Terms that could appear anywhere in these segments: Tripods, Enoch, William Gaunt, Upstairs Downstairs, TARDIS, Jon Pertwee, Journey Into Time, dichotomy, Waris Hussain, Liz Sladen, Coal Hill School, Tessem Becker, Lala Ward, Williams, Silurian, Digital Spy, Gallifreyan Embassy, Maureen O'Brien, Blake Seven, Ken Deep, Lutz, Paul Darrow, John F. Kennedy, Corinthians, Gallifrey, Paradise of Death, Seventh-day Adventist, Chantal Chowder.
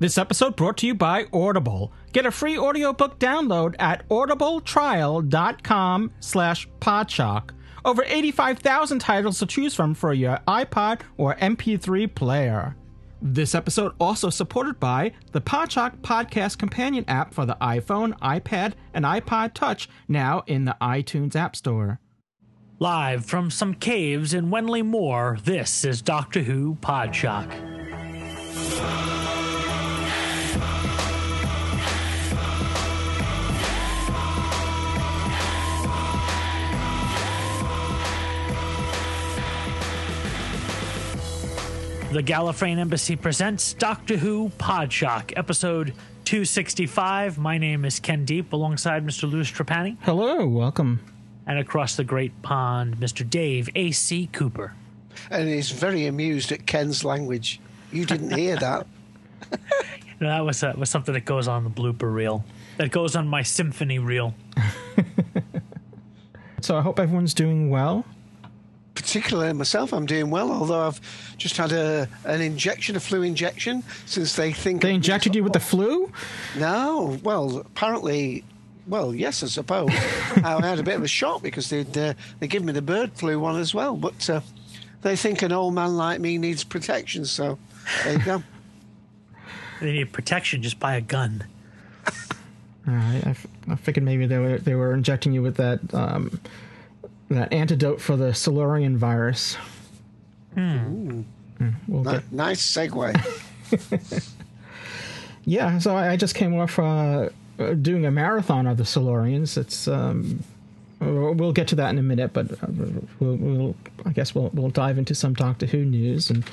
This episode brought to you by Audible. Get a free audiobook download at audibletrial.com/Podshock. Over 85,000 titles to choose from for your iPod or MP3 player. This episode also supported by the Podshock Podcast Companion app for the iPhone, iPad, and iPod Touch, now in the iTunes App Store. Live from some caves in Wenley Moor, this is Doctor Who Podshock. The Gallifreyan Embassy presents Doctor Who Podshock, episode 265. My name is Ken Deep, alongside Mr. Louis Trapani. Hello, welcome. And across the Great Pond, Mr. Dave A.C. Cooper. And he's very amused at Ken's language. You didn't hear that. No, that was something that goes on the blooper reel. That goes on my symphony reel. So I hope everyone's doing well. Particularly myself, I'm doing well, although I've just had an injection, a flu injection, since they think... They injected you with the flu? No, well, apparently, well, yes, I suppose. I had a bit of a shock because they give me the bird flu one as well, but they think an old man like me needs protection, so there you go. They need protection, just buy a gun. All right, I figured maybe they were injecting you with that... that antidote for the Silurian virus. Mm. Nice segue. Yeah, so I just came off doing a marathon of the Silurians. It's we'll get to that in a minute, but we'll dive into some Doctor Who news. And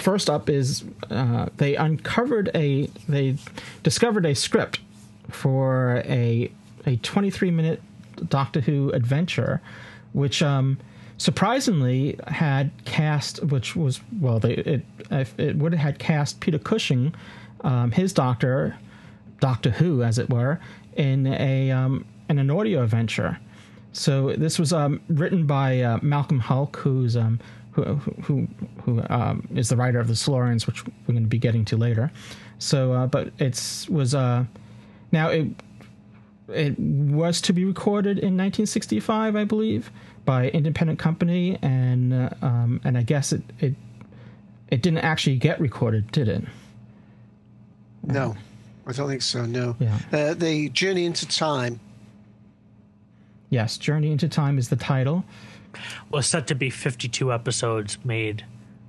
first up is they discovered a script for a 23-minute Doctor Who adventure, which surprisingly had cast, which was, well, it would have had cast Peter Cushing, his Doctor Who, as it were, in an audio adventure. So this was written by Malcolm Hulke, who is the writer of the Silurians, which we're going to be getting to later. So, but it was to be recorded in 1965, I believe, by an independent company, and I guess it didn't actually get recorded, did it? No, I don't think so. No, yeah. The Journey Into Time. Yes, Journey Into Time is the title. Well, it's set to be 52 episodes made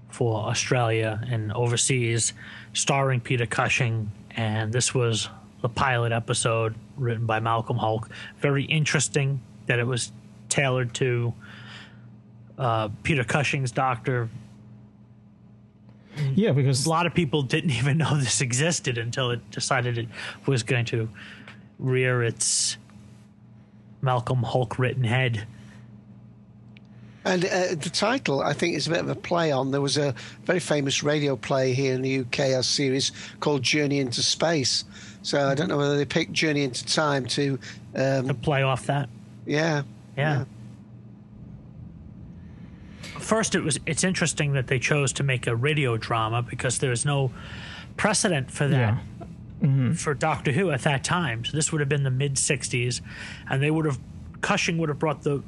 for Australia and overseas, starring Peter Cushing, and this was the pilot episode written by Malcolm Hulke. Very interesting that it was tailored to Peter Cushing's Doctor. Yeah, because a lot of people didn't even know this existed until it decided it was going to rear its Malcolm Hulke written head. And the title, I think, is a bit of a play on. There was a very famous radio play here in the UK, a series called Journey Into Space. So I don't know whether they picked Journey Into Time to play off that. Yeah. First, it's interesting that they chose to make a radio drama because there's no precedent for that for Doctor Who at that time. So this would have been the mid '60s, and Cushing would have brought the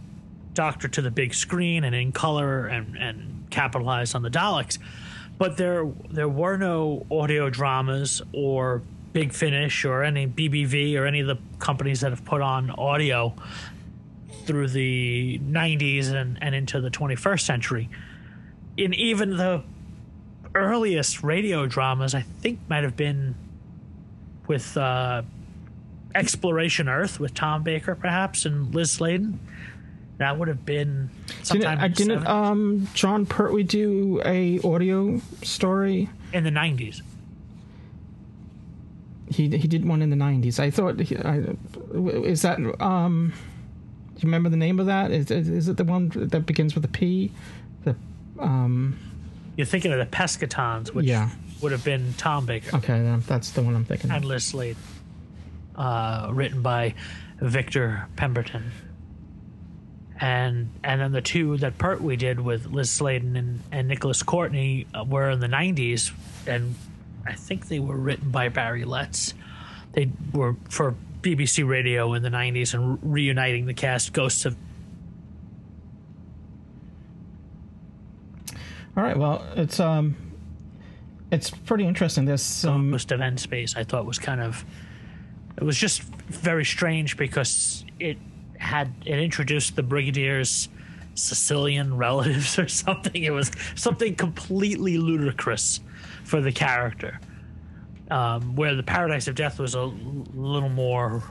Doctor to the big screen and in color and capitalized on the Daleks. But there were no audio dramas or Big Finish or any BBV or any of the companies that have put on audio through the 90s and into the 21st century. In even the earliest radio dramas, I think might have been with Exploration Earth with Tom Baker perhaps and Liz Sladen. That would have been sometime in the 70s. Didn't Jon Pertwee do an audio story? In the 90s. He did one in the 90s. I thought, is that, do you remember the name of that? Is it the one that begins with a P? You're thinking of the Pescatons, which would have been Tom Baker. Okay, that's the one I'm thinking of. And Liz Sladen, written by Victor Pemberton. And then the two that Pertwee did with Liz Sladen and Nicholas Courtney were in the 90s, and I think they were written by Barry Letts. They were for BBC Radio in the 90s and reuniting the cast, Ghosts of... All right, well, it's pretty interesting. There's some... Ghost of End Space, I thought, was kind of... It was just very strange because it introduced the Brigadier's Sicilian relatives or something. It was something completely ludicrous for the character, where the Paradise of Death was a little more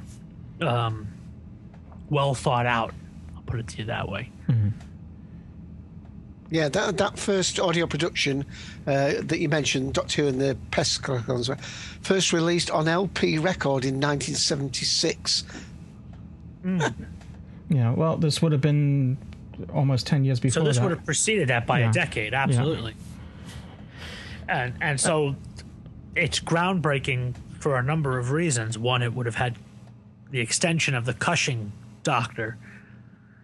well thought out. I'll put it to you that way. Mm-hmm. Yeah, that first audio production that you mentioned, Doctor Who and the Pescatons, first released on LP record in 1976. Mm. Yeah, well, this would have been almost 10 years before. So this would have preceded that by a decade, absolutely. Yeah. And so it's groundbreaking for a number of reasons. One, it would have had the extension of the Cushing Doctor.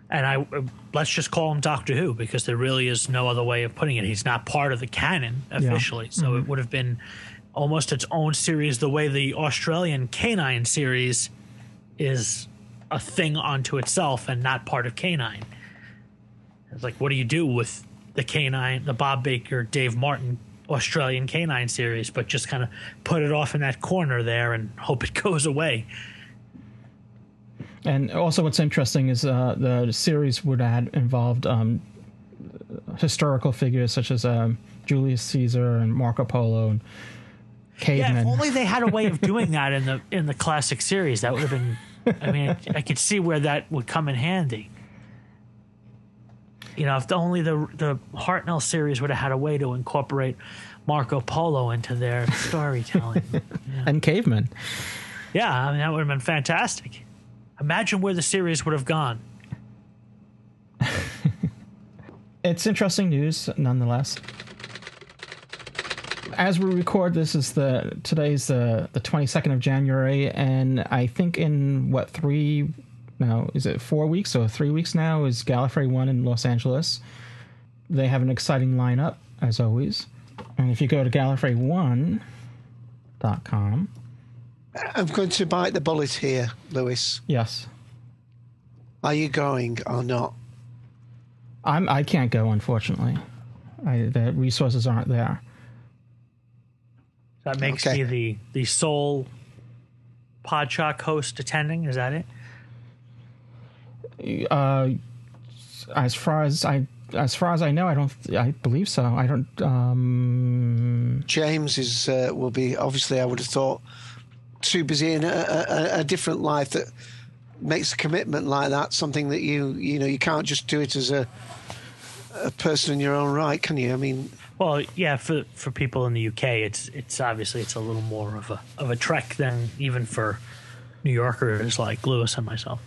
And let's just call him Doctor Who, because there really is no other way of putting it. He's not part of the canon officially. Yeah. So it would have been almost its own series, the way the Australian Canine series is a thing unto itself and not part of Canine. It's like, what do you do with the Canine, the Bob Baker, Dave Martin Australian Canine series, but just kind of put it off in that corner there and hope it goes away. And also what's interesting is the series would have involved historical figures such as Julius Caesar and Marco Polo and cavemen. Yeah, if only they had a way of doing that in the classic series. That would have been, I mean, I could see where that would come in handy. You know, if only the Hartnell series would have had a way to incorporate Marco Polo into their storytelling. Yeah. And cavemen. Yeah, I mean, that would have been fantastic. Imagine where the series would have gone. It's interesting news, nonetheless. As we record, this is today's the 22nd of January, and I think in, what, 3 weeks now is Gallifrey One in Los Angeles. They have an exciting lineup, as always. And if you go to Gallifrey1.com... I'm going to bite the bullet here, Lewis. Yes. Are you going or not? I can't go, unfortunately. The resources aren't there. That makes me the sole Podshock host attending, is that it? As far as I know, I believe so. I don't. James is will be, obviously, I would have thought, too busy in a different life that makes a commitment like that something that you know you can't just do it as a person in your own right, can you? I mean, well, yeah, for people in the UK, it's obviously it's a little more of a trek than even for New Yorkers like Lewis and myself.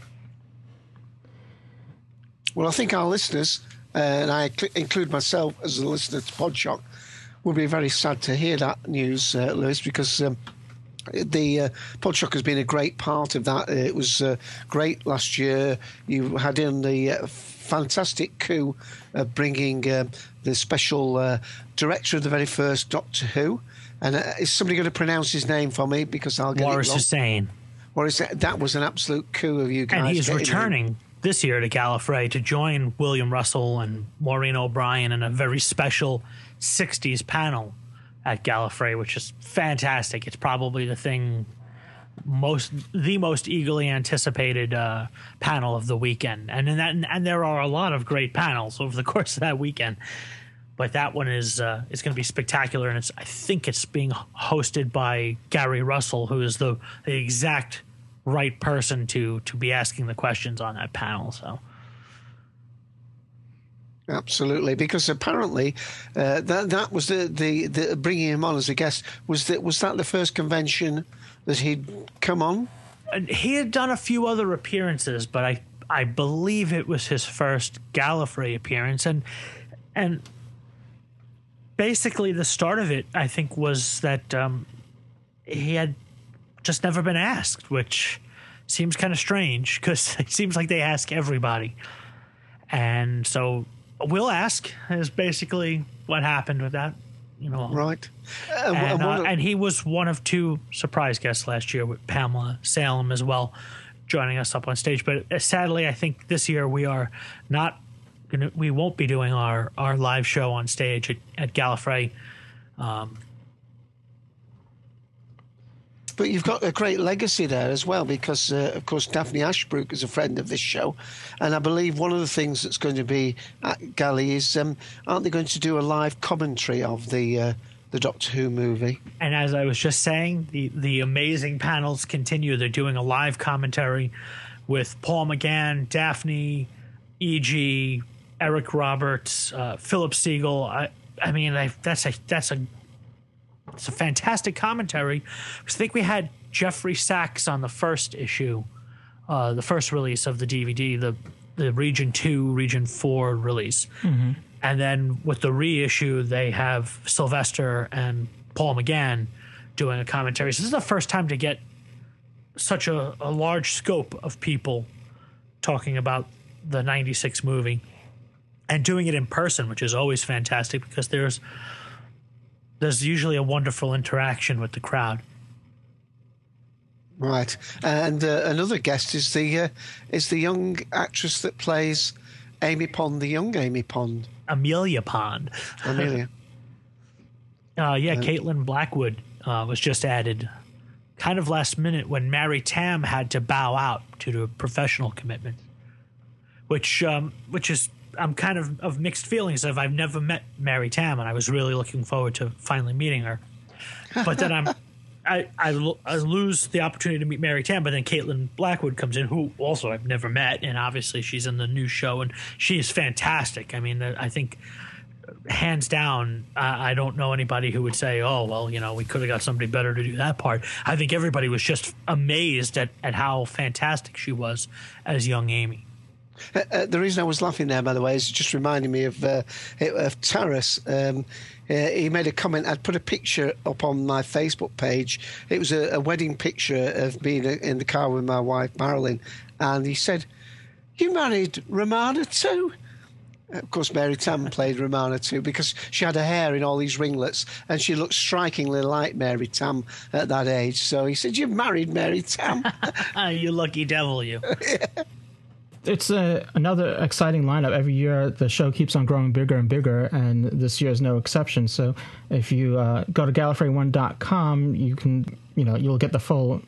Well, I think our listeners, and I include myself as a listener to Podshock, will be very sad to hear that news, Lewis, because the Podshock has been a great part of that. It was great last year. You had in the fantastic coup of bringing the special director of the very first Doctor Who. And is somebody going to pronounce his name for me? Because I'll get Waris Hussain. That was an absolute coup of you guys. And he's returning this year to Gallifrey to join William Russell and Maureen O'Brien in a very special 60s panel at Gallifrey, which is fantastic. It's probably the most eagerly anticipated panel of the weekend. And in that, and there are a lot of great panels over the course of that weekend, but that one is going to be spectacular. And I think it's being hosted by Gary Russell, who is the exact right person to be asking the questions on that panel. So absolutely, because apparently that was the bringing him on as a guest was that the first convention that he'd come on? He had done a few other appearances, but I believe it was his first Gallifrey appearance. And basically the start of it, I think, was that he had just never been asked, which seems kind of strange because it seems like they ask everybody. And so we'll ask is basically what happened with that. You know, right. And he was one of two surprise guests last year with Pamela Salem as well joining us up on stage. But sadly, I think this year we are not gonna, we won't be doing our live show on stage at Gallifrey. But you've got a great legacy there as well because, of course, Daphne Ashbrook is a friend of this show. And I believe one of the things that's going to be at Galley is aren't they going to do a live commentary of the Doctor Who movie? And as I was just saying, the amazing panels continue. They're doing a live commentary with Paul McGann, Daphne, E.G., Eric Roberts, Philip Siegel. I mean, It's a fantastic commentary. I think we had Jeffrey Sachs on the first issue, the first release of the DVD, the Region 2, Region 4 release. Mm-hmm. And then with the reissue, they have Sylvester and Paul McGann doing a commentary. So this is the first time to get such a large scope of people talking about the 96 movie and doing it in person, which is always fantastic because there's usually a wonderful interaction with the crowd. Right. And another guest is the young actress that plays Amy Pond, the young Amy Pond. Amelia Pond. Amelia. Caitlin Blackwood was just added kind of last minute when Mary Tamm had to bow out due to a professional commitment, which is... I'm kind of mixed feelings of I've never met Mary Tamm and I was really looking forward to finally meeting her. But then I lose the opportunity to meet Mary Tamm, but then Caitlin Blackwood comes in, who also I've never met, and obviously she's in the new show and she is fantastic. I mean, I think hands down, I don't know anybody who would say, oh, well, you know, we could have got somebody better to do that part. I think everybody was just amazed at how fantastic she was as young Amy. The reason I was laughing there, by the way, is just reminding me of Taras. He made a comment. I'd put a picture up on my Facebook page. It was a wedding picture of me in the car with my wife, Marilyn. And he said, "You married Romana too?" Of course, Mary Tamm played Romana too because she had her hair in all these ringlets and she looked strikingly like Mary Tamm at that age. So he said, "You've married Mary Tamm." You lucky devil, you. Yeah. It's another exciting lineup. Every year, the show keeps on growing bigger and bigger, and this year is no exception. So, if you go to Gallifrey1.com, you'll get the full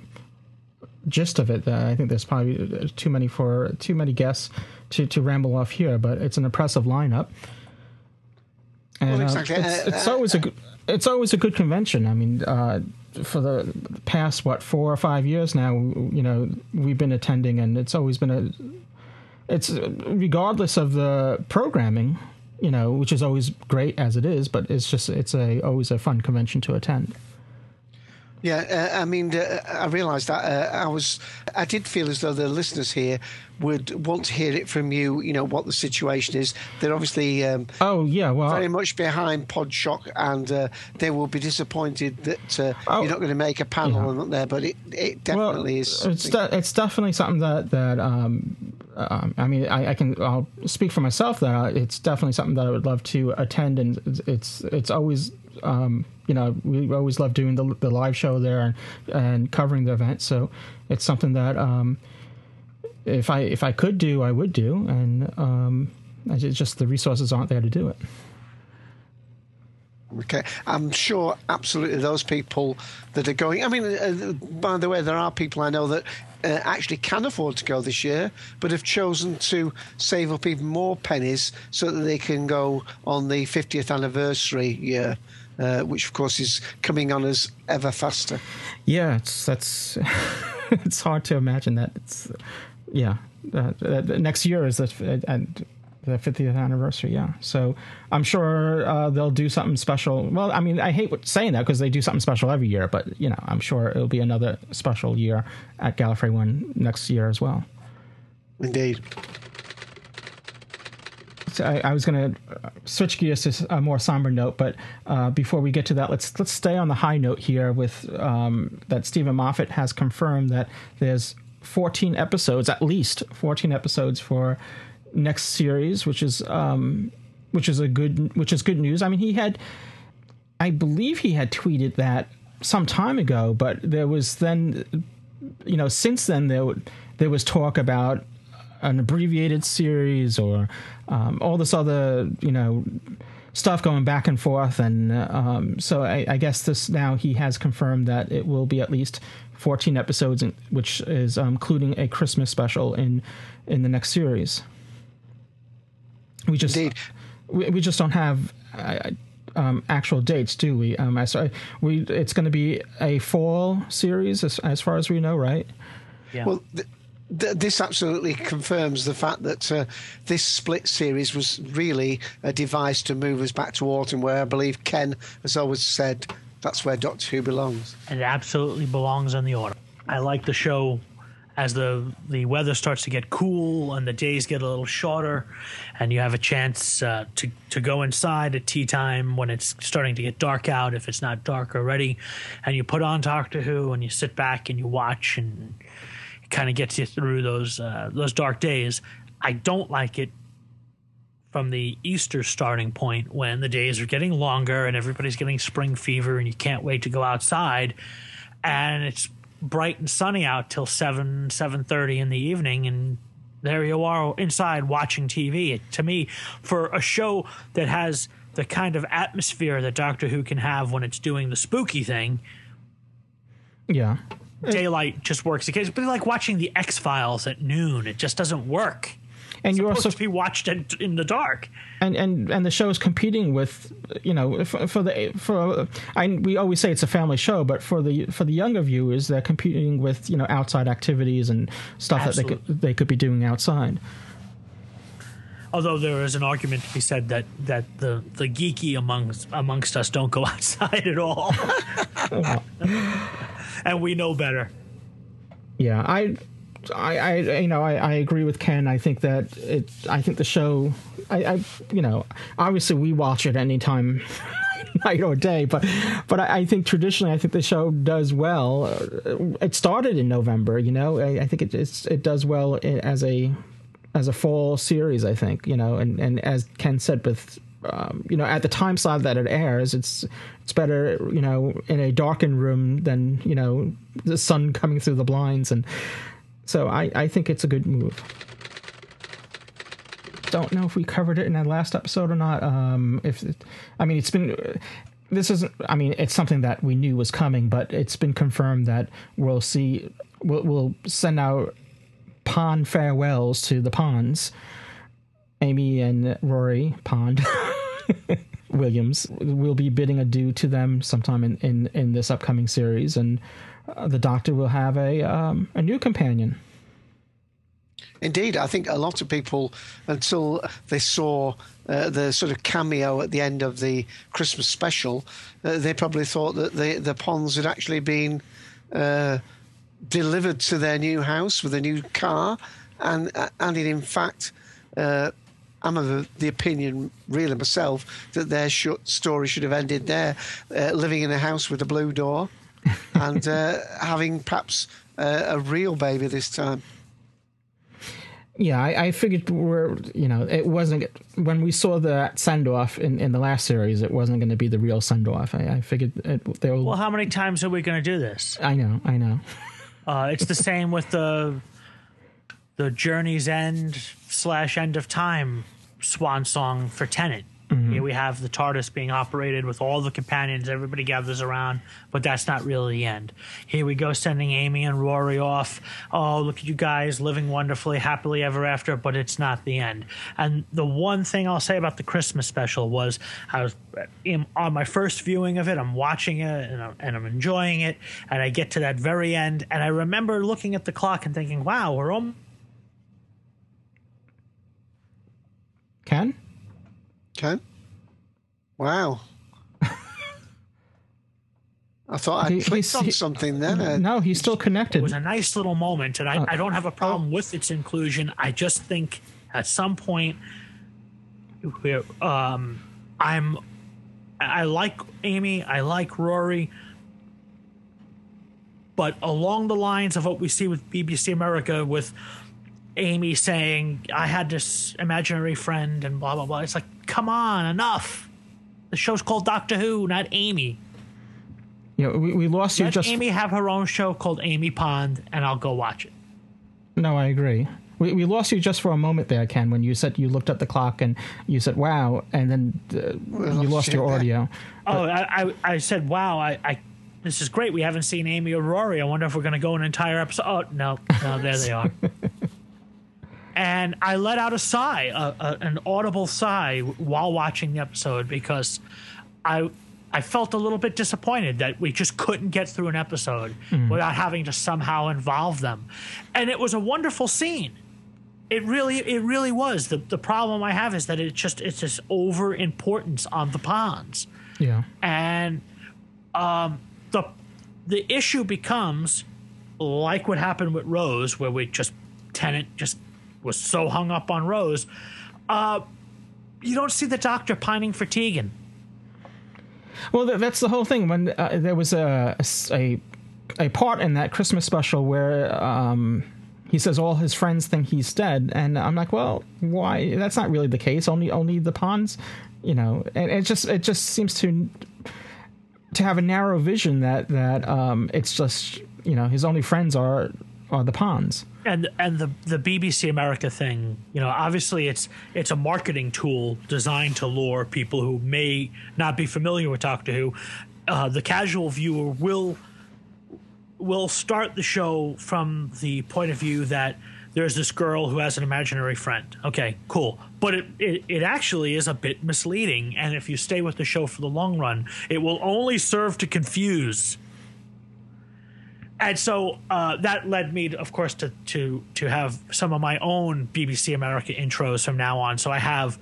gist of it. I think there's probably too many guests to ramble off here, but it's an impressive lineup. And, well, exactly. It's always a good convention. I mean, for the past 4 or 5 years now, we've been attending, and it's always been It's regardless of the programming, which is always great as it is, but it's always a fun convention to attend. Yeah, I mean, I realised that I did feel as though the listeners here would want to hear it from you. You know what the situation is. They're obviously very much behind Podshock, and they will be disappointed that you're not going to make a panel and not there. But it definitely is. It's definitely something that. I mean, I'll speak for myself that it's definitely something that I would love to attend, and it's always we always love doing the live show there and covering the event. So it's something that if I could do, I would do, and it's just the resources aren't there to do it. Okay, I'm sure absolutely those people that are going. I mean, by the way, there are people I know that actually can afford to go this year, but have chosen to save up even more pennies so that they can go on the 50th anniversary year, which of course is coming on us ever faster. Yeah, that's it's hard to imagine that. Next year is the the 50th anniversary, yeah. So I'm sure they'll do something special. Well, I mean, I hate saying that because they do something special every year, but, you know, I'm sure it'll be another special year at Gallifrey One next year as well. Indeed. So I was going to switch gears to a more somber note, but before we get to that, let's stay on the high note here with that Stephen Moffat has confirmed that there's 14 episodes, at least 14 episodes for next series, which is good news. I mean, I believe he had tweeted that some time ago, but there was then, you know, since then there was talk about an abbreviated series or all this other, you know, stuff going back and forth. And so I guess this now he has confirmed that it will be at least 14 episodes, which is including a Christmas special in the next series. We just don't have actual dates, do we? It's going to be a fall series, as far as we know, right? Yeah. Well, this absolutely confirms the fact that this split series was really a device to move us back to autumn, where I believe Ken has always said that's where Doctor Who belongs. And it absolutely belongs in the autumn. I like the show as the weather starts to get cool and the days get a little shorter and you have a chance to go inside at tea time when it's starting to get dark out, if it's not dark already, and you put on Doctor Who and you sit back and you watch, and it kind of gets you through those dark days. I don't like it from the Easter starting point when the days are getting longer and everybody's getting spring fever and you can't wait to go outside, and it's bright and sunny out till 7:30 in the evening, and there you are inside watching TV. To me, for a show that has the kind of atmosphere that Doctor Who can have when it's doing the spooky thing, yeah, daylight just works. It's like watching the X-Files at noon. It just doesn't work. And you're supposed to be watched in the dark, and the show is competing with, you know, we always say it's a family show, but for the younger viewers, they're competing with, you know, outside activities and stuff. Absolutely. That they could be doing outside. Although there is an argument to be said that the geeky amongst us don't go outside at all, and we know better. Yeah, I agree with Ken. I think that I think the show, you know, obviously we watch it any time, night or day, but I think traditionally, I think the show does well. It started in November, you know. I think it does well as a fall series, I think, you know, and as Ken said, with you know, at the time slot that it airs, it's better, you know, in a darkened room than, you know, the sun coming through the blinds. And so I think it's a good move. Don't know if we covered it in that last episode or not. It's something that we knew was coming, but it's been confirmed that we'll send out pond farewells to the Ponds, Amy and Rory Pond Williams. We'll be bidding adieu to them sometime in this upcoming series, and the Doctor will have a new companion. Indeed, I think a lot of people, until they saw the sort of cameo at the end of the Christmas special, they probably thought that the Ponds had actually been delivered to their new house with a new car, and in fact, I'm of the opinion, really myself, that their story should have ended there, living in a house with a blue door. And having perhaps a real baby this time. Yeah, I figured it wasn't, when we saw the send-off in the last series, it wasn't going to be the real send-off. I figured they were. Well, how many times are we going to do this? I know. It's the same with the Journey's End / End of Time swan song for Tenet. Mm-hmm. Here we have the TARDIS being operated with all the companions. Everybody gathers around, but that's not really the end. Here we go, sending Amy and Rory off. Oh, look at you guys living wonderfully, happily ever after, but it's not the end. And the one thing I'll say about the Christmas special was on my first viewing of it, I'm watching it and I'm enjoying it, and I get to that very end, and I remember looking at the clock and thinking, wow, we're almost Ken? Ken? Wow. I thought I clicked on something then. No, he's still connected. It was a nice little moment, and I don't have a problem with its inclusion. I just think at some point, I like Amy, I like Rory, but along the lines of what we see with BBC America, with Amy saying, I had this imaginary friend and blah, blah, blah. It's like, come on, enough. The show's called Doctor Who, not Amy. Yeah, we lost you. Just Amy have her own show called Amy Pond, and I'll go watch it. No, I agree. We lost you just for a moment there, Ken, when you said you looked at the clock and you said "wow," and then you lost your audio. But, I said "wow." I this is great. We haven't seen Amy or Rory. I wonder if we're going to go an entire episode. Oh no, there they are. And I let out a sigh, an audible sigh, while watching the episode because I felt a little bit disappointed that we just couldn't get through an episode without having to somehow involve them. And it was a wonderful scene. It really was. The problem I have is that it's this over importance on the Ponds. Yeah. And the issue becomes like what happened with Rose, where Tennant just was so hung up on Rose. You don't see the Doctor pining for Tegan. Well, that's the whole thing. When there was a part in that Christmas special where he says all his friends think he's dead, and I'm like, well, why? That's not really the case. Only the Ponds, you know. And it just seems to have a narrow vision that it's just, you know, his only friends are the Ponds. And the BBC America thing, you know, obviously it's a marketing tool designed to lure people who may not be familiar with Doctor Who. The casual viewer will start the show from the point of view that there's this girl who has an imaginary friend. Okay, cool. But it actually is a bit misleading. And if you stay with the show for the long run, it will only serve to confuse. And so that led me, of course, to have some of my own BBC America intros from now on. So I have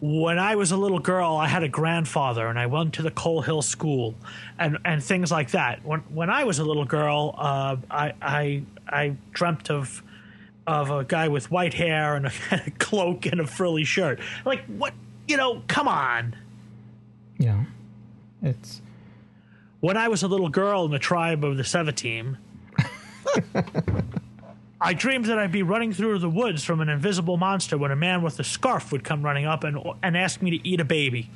when I was a little girl, I had a grandfather and I went to the Coal Hill School and things like that. When I was a little girl, I dreamt of a guy with white hair and a cloak and a frilly shirt. Like, what? You know, come on. Yeah, it's. When I was a little girl in the tribe of the Sevateam, I dreamed that I'd be running through the woods from an invisible monster when a man with a scarf would come running up and ask me to eat a baby.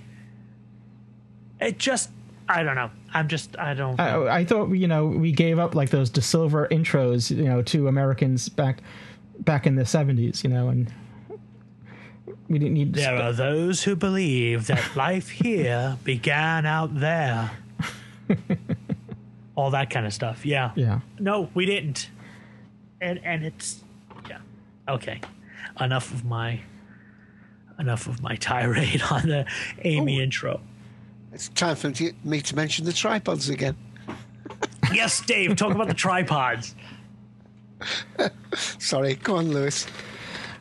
It just, I don't know. I don't. I thought, you know, we gave up like those De Silva intros, you know, to Americans back in the 70s, you know, and we didn't need. There are those who believe that life here began out there. All that kind of stuff. Yeah. Yeah. No, we didn't. And it's, yeah. Okay. Enough of my tirade on the Amy intro. It's time for me to mention the tripods again. Yes, Dave, talk about the tripods. Sorry. Go on, Lewis.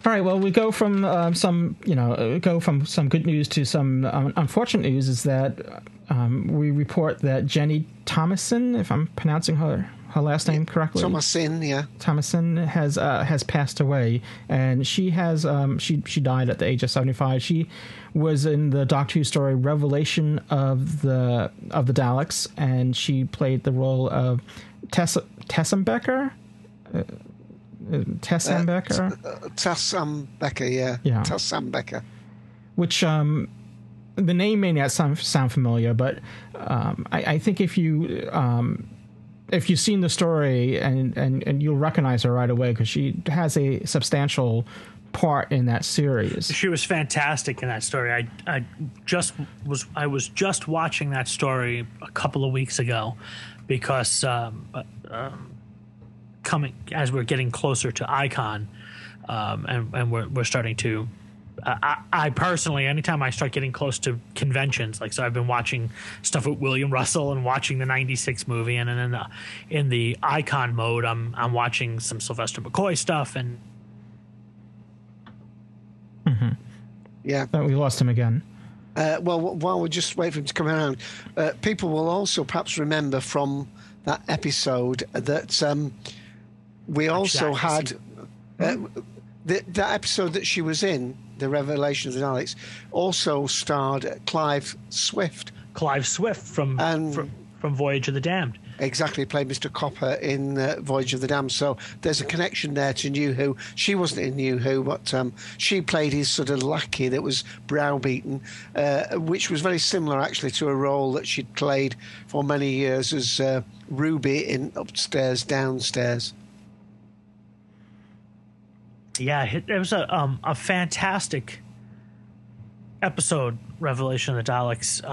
All right. Well, we go from some good news to some unfortunate news. Is that we report that Jenny Thomason, if I'm pronouncing her last name correctly, Thomason has passed away, and she has she died at the age of 75. She was in the Doctor Who story Revelation of the Daleks, and she played the role of Tessem Becker. Tessem Becker? Tessem Becker, yeah. Tessem Becker. Which, the name may not sound familiar, but I think if you've seen the story, and you'll recognize her right away because she has a substantial part in that series. She was fantastic in that story. I was just watching that story a couple of weeks ago because... coming as we're getting closer to Icon, and we're starting to. I personally, anytime I start getting close to conventions, like so, I've been watching stuff with William Russell and watching the '96 movie, and then in the Icon mode, I'm watching some Sylvester McCoy stuff and. Mm-hmm. yeah. But we lost him again. Well, while we just wait for him to come around, people will also perhaps remember from that episode that we also had that episode that she was in, The Revelations of Daleks, also starred Clive Swift. Clive Swift from Voyage of the Damned. Exactly, played Mr. Copper in Voyage of the Damned. So there's a connection there to New Who. She wasn't in New Who, but she played his sort of lackey that was browbeaten, which was very similar, actually, to a role that she'd played for many years as Ruby in Upstairs, Downstairs. Yeah, it was a fantastic episode, Revelation of the Daleks.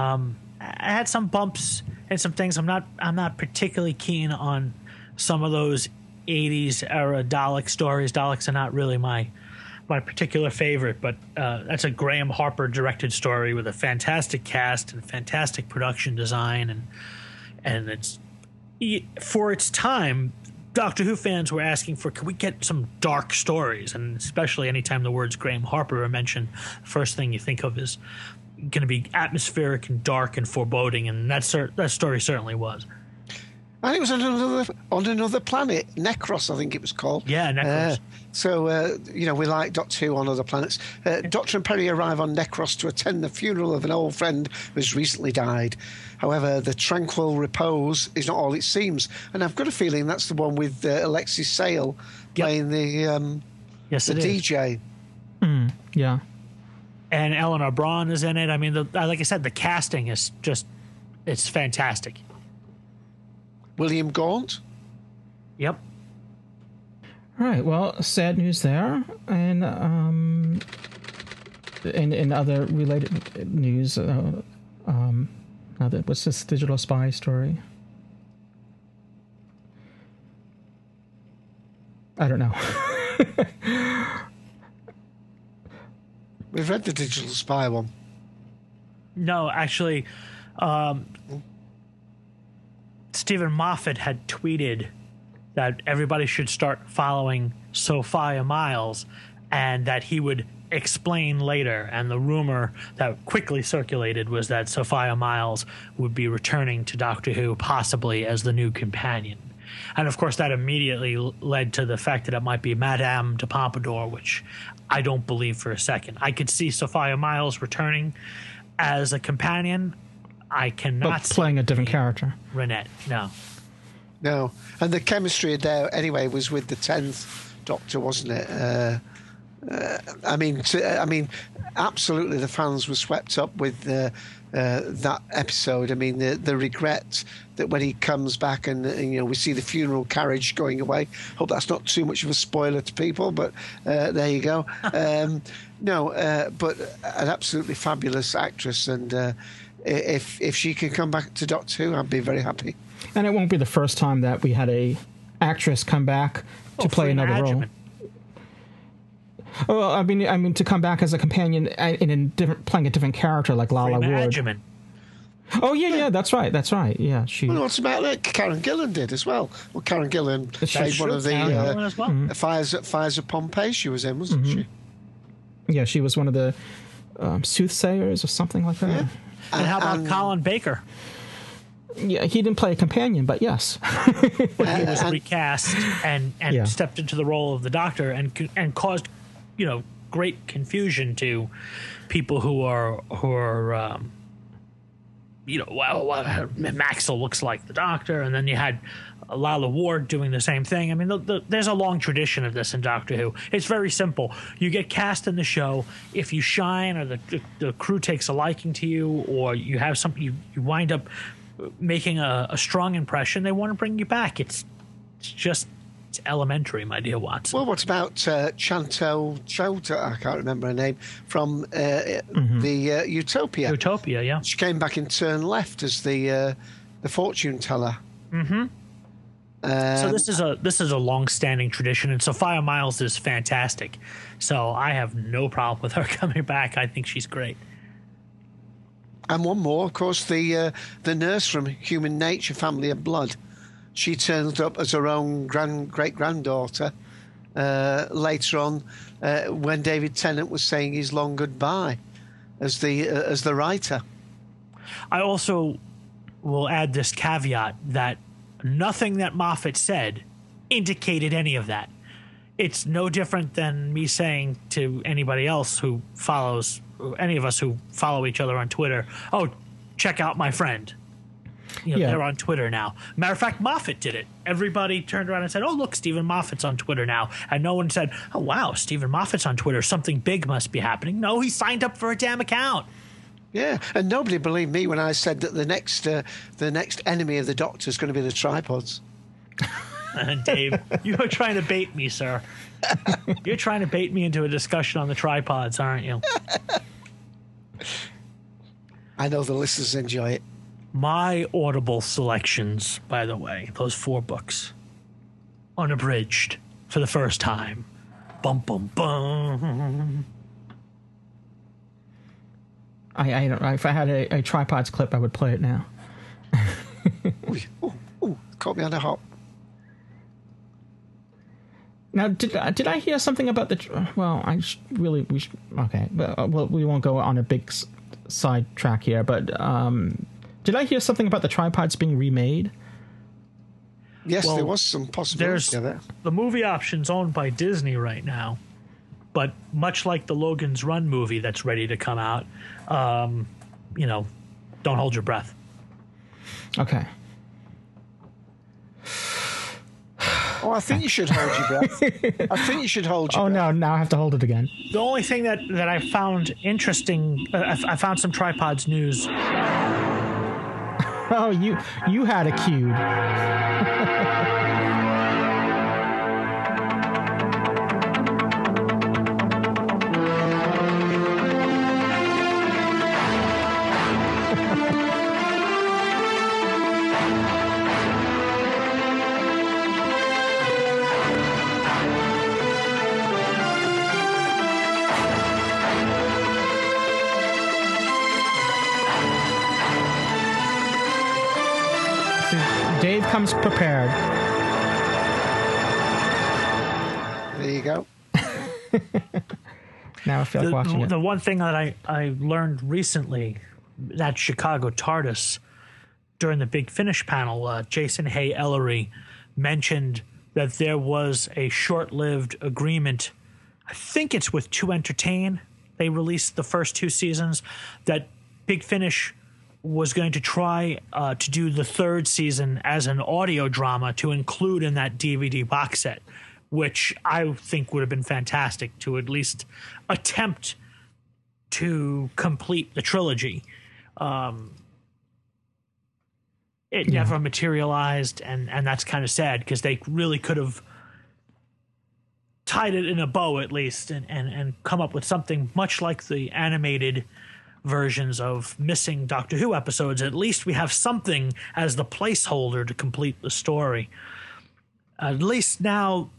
I had some bumps and some things. I'm not particularly keen on some of those 80s era Dalek stories. Daleks are not really my particular favorite, but that's a Graeme Harper directed story with a fantastic cast and fantastic production design, and it's, for its time, Doctor Who fans were asking for, can we get some dark stories? And especially anytime the words Graeme Harper are mentioned, the first thing you think of is going to be atmospheric and dark and foreboding, and that story certainly was. And it was on another planet, Necros, I think it was called. Yeah, Necros. So we like Doctor Who on other planets. Doctor and Perry arrive on Necros to attend the funeral of an old friend who has recently died. However, the tranquil repose is not all it seems. And I've got a feeling that's the one with Alexis Sale playing the DJ. Mm, yeah. And Eleanor Braun is in it. I mean, like I said, the casting is just, it's fantastic. William Gaunt. Yep. All right. Well, sad news there, and in other related news, what's this digital spy story? I don't know. We've read the digital spy one. No, actually. Stephen Moffat had tweeted that everybody should start following Sophia Miles and that he would explain later. And the rumor that quickly circulated was that Sophia Miles would be returning to Doctor Who, possibly as the new companion. And, of course, that immediately led to the fact that it might be Madame de Pompadour, which I don't believe for a second. I could see Sophia Miles returning as a companion. I cannot but playing a different character. Renette, no, and the chemistry there anyway was with the 10th Doctor, wasn't it? I mean, absolutely, the fans were swept up with that episode. I mean, the regret that when he comes back and we see the funeral carriage going away. Hope that's not too much of a spoiler to people, but there you go. But an absolutely fabulous actress and. If she can come back to Doctor Who, I'd be very happy. And it won't be the first time that we had a actress come back to play another role. Well, I mean to come back as a companion playing a different character, like Lala Ward. Oh yeah, that's right. Yeah, she. Well, what's about that? Karen Gillan did as well. Well, Karen Gillan played one of the Fires of Pompeii. She was in, wasn't she? Yeah, she was one of the soothsayers or something like that. Yeah. And how about Colin Baker? Yeah, he didn't play a companion, but yes. But he was recast and stepped into the role of the Doctor and caused, great confusion to people who are Maxwell looks like the Doctor, and then you had Lala Ward doing the same thing. I mean, there's a long tradition of this in Doctor Who. It's very simple. You get cast in the show. If you shine, or the crew takes a liking to you, or you have something, you wind up making a strong impression, they want to bring you back. It's elementary, my dear Watson. Well, what about Chantal Chowder? I can't remember her name from the Utopia. Utopia, yeah. She came back in Turn Left as the fortune teller. Mm-hmm. So this is a long-standing tradition, and Sophia Miles is fantastic. So I have no problem with her coming back. I think she's great. And one more, of course, the nurse from Human Nature, Family of Blood. She turned up as her own great-granddaughter later on when David Tennant was saying his long goodbye as the writer. I also will add this caveat that nothing that Moffat said indicated any of that. It's no different than me saying to anybody else who follows, any of us who follow each other on Twitter, oh, check out my friend. You know, yeah. They're on Twitter now. Matter of fact, Moffat did it. Everybody turned around and said, oh, look, Stephen Moffat's on Twitter now. And no one said, oh, wow, Stephen Moffat's on Twitter. Something big must be happening. No, he signed up for a damn account. Yeah, and nobody believed me when I said that the next enemy of the Doctor is going to be the Tripods. Dave, you are trying to bait me, sir. You're trying to bait me into a discussion on the Tripods, aren't you? I know the listeners enjoy it. My Audible selections, by the way, those 4 books, unabridged for the first time. Bum, bum, bum. I don't know. If I had a Tripods clip, I would play it now. Ooh, caught me on the hop. Now, did I hear something about the... Well, I really... We should, okay, but, well, we won't go on a big side track here, but did I hear something about the Tripods being remade? Yes, well, there was some possibilities there. The movie option's owned by Disney right now, but much like the Logan's Run movie that's ready to come out, you know, don't hold your breath. Okay. Oh, I think you should hold your breath. I think you should hold your breath. Oh, no, now I have to hold it again. The only thing that I found interesting, I found some Tripods news. Oh, you had it queued. Dave comes prepared. There you go. Now I feel like watching it. The one thing that I learned recently, that Chicago TARDIS, during the Big Finish panel, Jason Hay Ellery mentioned that there was a short-lived agreement. I think it's with To Entertain. They released the first 2 seasons. That Big Finish was going to try to do the 3rd season as an audio drama to include in that DVD box set, which I think would have been fantastic to at least attempt to complete the trilogy. It never materialized, and that's kind of sad because they really could have tied it in a bow at least and come up with something much like the animated versions of missing Doctor Who episodes. At least we have something as the placeholder to complete the story. At least now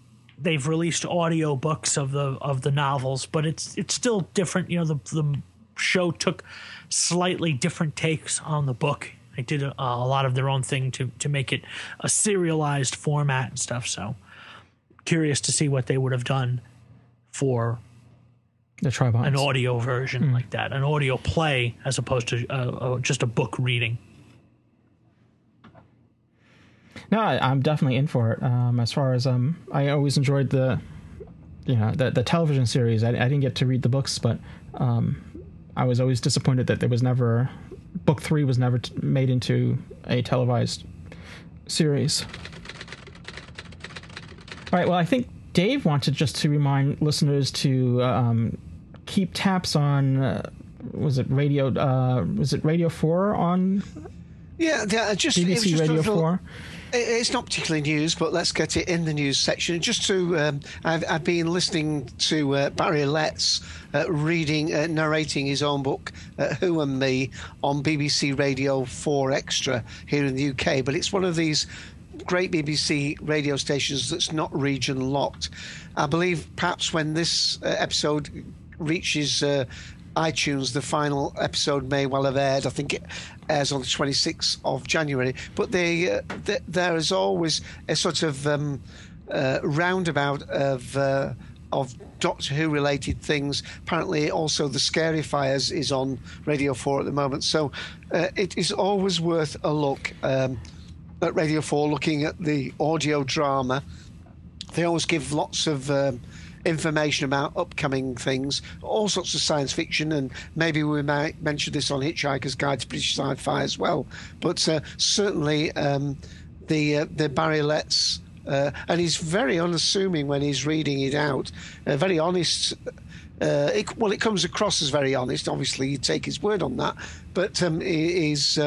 they've released audio books of the novels, but it's still different. You know, the show took slightly different takes on the book. They did a lot of their own thing to make it a serialized format and stuff. So curious to see what they would have done for the Tripods, an audio version like that, an audio play as opposed to just a book reading. No, I'm definitely in for it. As far as I always enjoyed the television series. I didn't get to read the books, but I was always disappointed that there was never book 3 was never made into a televised series. All right, well, I think Dave wanted just to remind listeners to keep tabs on was it Radio 4 on? Yeah, just BBC Radio 4. It's not particularly news, but let's get it in the news section. Just to, I've been listening to Barry Letts narrating his own book, Who and Me, on BBC Radio 4 Extra here in the UK. But it's one of these great BBC radio stations that's not region locked. I believe perhaps when this episode reaches iTunes, the final episode may well have aired. I think it airs on the 26th of January. But there is always a sort of roundabout of Doctor Who related things. Apparently also the Scary Fires is on Radio 4 at the moment, so it is always worth a look at Radio 4, looking at the audio drama. They always give lots of information about upcoming things, all sorts of science fiction, and maybe we might mention this on Hitchhiker's Guide to British Sci-Fi as well. But certainly the Barry Letts, and he's very unassuming when he's reading it out, very honest. It comes across as very honest. Obviously, you take his word on that, but he's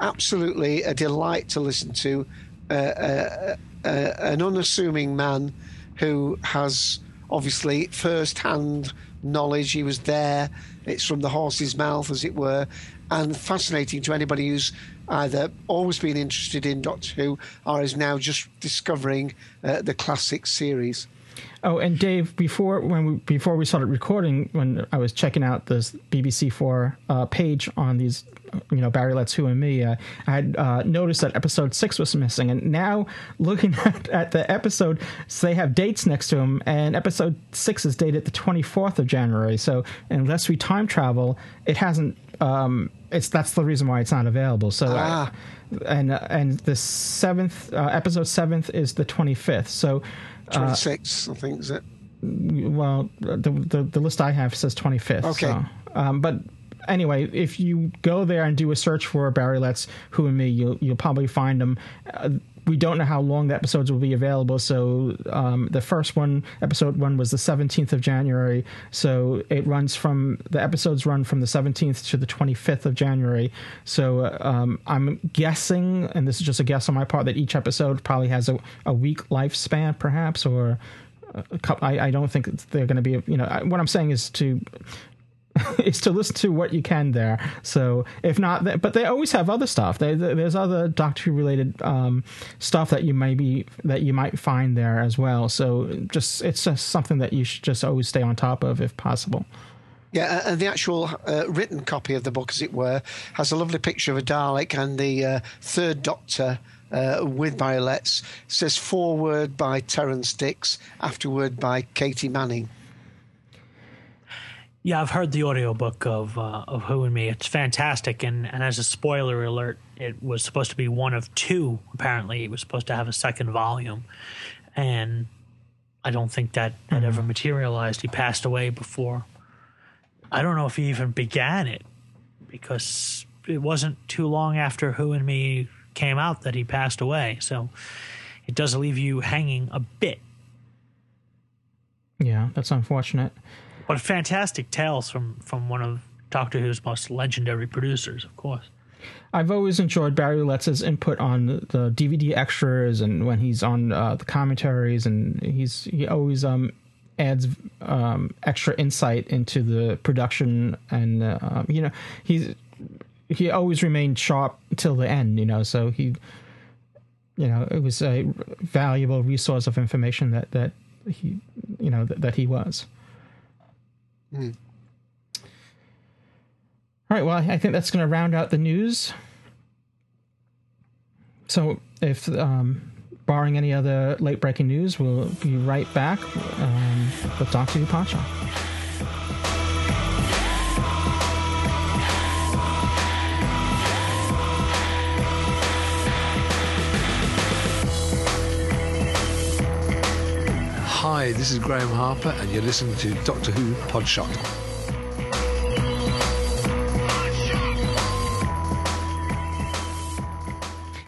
absolutely a delight to listen to. An unassuming man who has obviously first-hand knowledge. He was there. It's from the horse's mouth, as it were, and fascinating to anybody who's either always been interested in Doctor Who or is now just discovering the classic series. Oh, and Dave, before we started recording, when I was checking out this BBC4 page on these, Barry Letts Who and Me, I had noticed that episode 6 was missing, and now looking at the episode, so they have dates next to them, and episode 6 is dated the 24th of January. So unless we time travel, it hasn't. That's the reason why it's not available. So, and the seventh episode 7th is the 25th. So. 26th, I think, is it? Well, the list I have says 25th. Okay. So, but anyway, if you go there and do a search for Barry Letts, Who and Me, you'll probably find them. We don't know how long the episodes will be available. So the first one, episode 1, was the 17th of January. So it runs from the episodes run from the 17th to the 25th of January. So I'm guessing, and this is just a guess on my part, that each episode probably has a week lifespan, perhaps, or a couple. I don't think they're going to be. What I'm saying is to. Is to listen to what you can there. So if not, but they always have other stuff. There's other Doctor Who related stuff that you might find there as well. So it's just something that you should just always stay on top of if possible. Yeah, and the actual written copy of the book, as it were, has a lovely picture of a Dalek and the third Doctor with Barry Letts. It says foreword by Terence Dix, afterword by Katie Manning. Yeah, I've heard the audiobook of Who and Me. It's fantastic, and as a spoiler alert, it was supposed to be one of two, apparently. It was supposed to have a second volume, and I don't think that had ever materialized. He passed away before. I don't know if he even began it, because it wasn't too long after Who and Me came out that he passed away, so it does leave you hanging a bit. Yeah, that's unfortunate. But fantastic tales from one of Doctor Who's most legendary producers, of course. I've always enjoyed Barry Letts' input on the DVD extras, and when he's on the commentaries, and he always adds extra insight into the production, and he always remained sharp till the end, So he, it was a valuable resource of information that he, that he was. Mm. All right, well, I think that's going to round out the news. So if barring any other late breaking news, we'll be right back with Doctor Who Podshock. Hi, this is Graeme Harper, and you're listening to Doctor Who Podshock.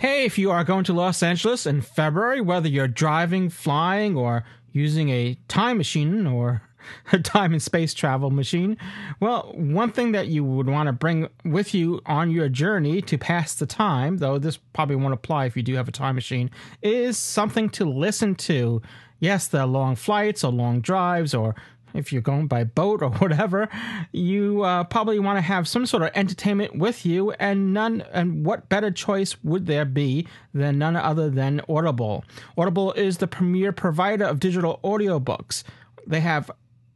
Hey, if you are going to Los Angeles in February, whether you're driving, flying, or using a time machine or a time and space travel machine, well, one thing that you would want to bring with you on your journey to pass the time, though this probably won't apply if you do have a time machine, is something to listen to. Yes, they're long flights or long drives, or if you're going by boat or whatever, you probably want to have some sort of entertainment with you, and what better choice would there be than none other than Audible? Audible is the premier provider of digital audiobooks. They have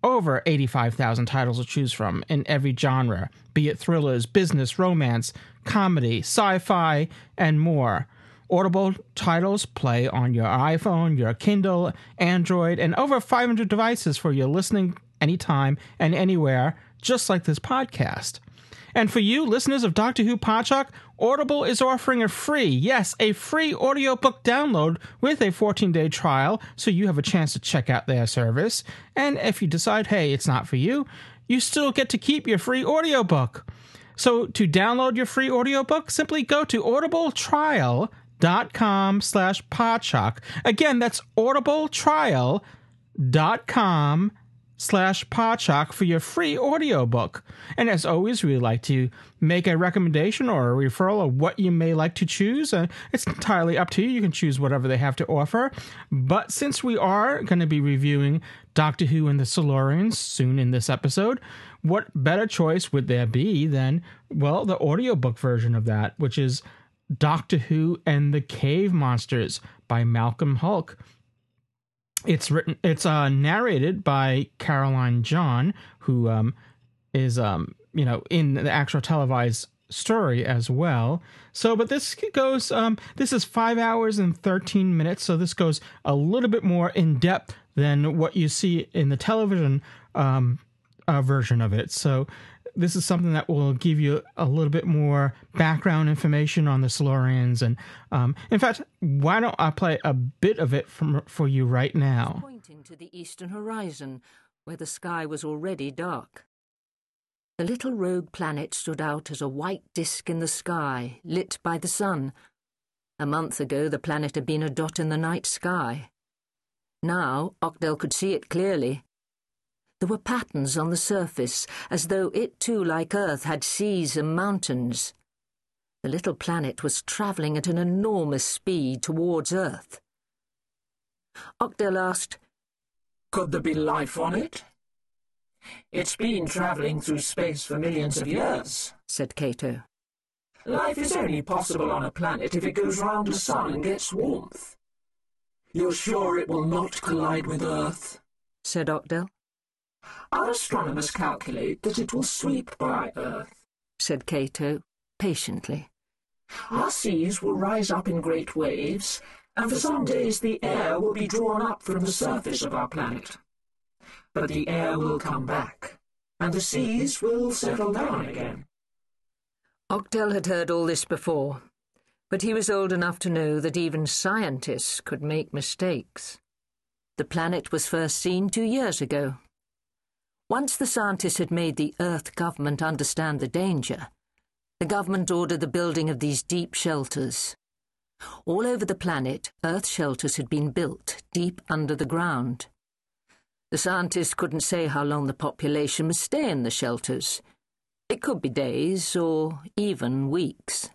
over 85,000 titles to choose from in every genre, be it thrillers, business, romance, comedy, sci-fi, and more. Audible titles play on your iPhone, your Kindle, Android, and over 500 devices for your listening anytime and anywhere, just like this podcast. And for you, listeners of Doctor Who Podshock, Audible is offering a free, yes, a free audiobook download with a 14-day trial, so you have a chance to check out their service. And if you decide, hey, it's not for you, you still get to keep your free audiobook. So to download your free audiobook, simply go to audibletrial.com/podshock. Again, that's audibletrial.com/podshock for your free audiobook. And as always, we like to make a recommendation or a referral of what you may like to choose. It's entirely up to you. You can choose whatever they have to offer. But since we are going to be reviewing Doctor Who and the Silurians soon in this episode, what better choice would there be than, well, the audiobook version of that, which is Doctor Who and the Cave Monsters by Malcolm Hulke. It's narrated by Caroline John, who is in the actual televised story as well. So, but this goes, this is 5 hours and 13 minutes. So this goes a little bit more in depth than what you see in the television version of it. So this is something that will give you a little bit more background information on the Silurians. And in fact, why don't I play a bit of it for you right now? Pointing to the eastern horizon, where the sky was already dark. The little rogue planet stood out as a white disk in the sky, lit by the sun. A month ago, the planet had been a dot in the night sky. Now, Ockdell could see it clearly. There were patterns on the surface, as though it too, like Earth, had seas and mountains. The little planet was travelling at an enormous speed towards Earth. Ockdell asked, "Could there be life on it?" "It's been travelling through space for millions of years," said Cato. "Life is only possible on a planet if it goes round the sun and gets warmth." "You're sure it will not collide with Earth?" said Ockdell. "Our astronomers calculate that it will sweep by Earth," said Cato, patiently. "Our seas will rise up in great waves, and for some days the air will be drawn up from the surface of our planet. But the air will come back, and the seas will settle down again." Ockdell had heard all this before, but he was old enough to know that even scientists could make mistakes. The planet was first seen 2 years ago. Once the scientists had made the Earth government understand the danger, the government ordered the building of these deep shelters. All over the planet, Earth shelters had been built deep under the ground. The scientists couldn't say how long the population must stay in the shelters. It could be days or even weeks.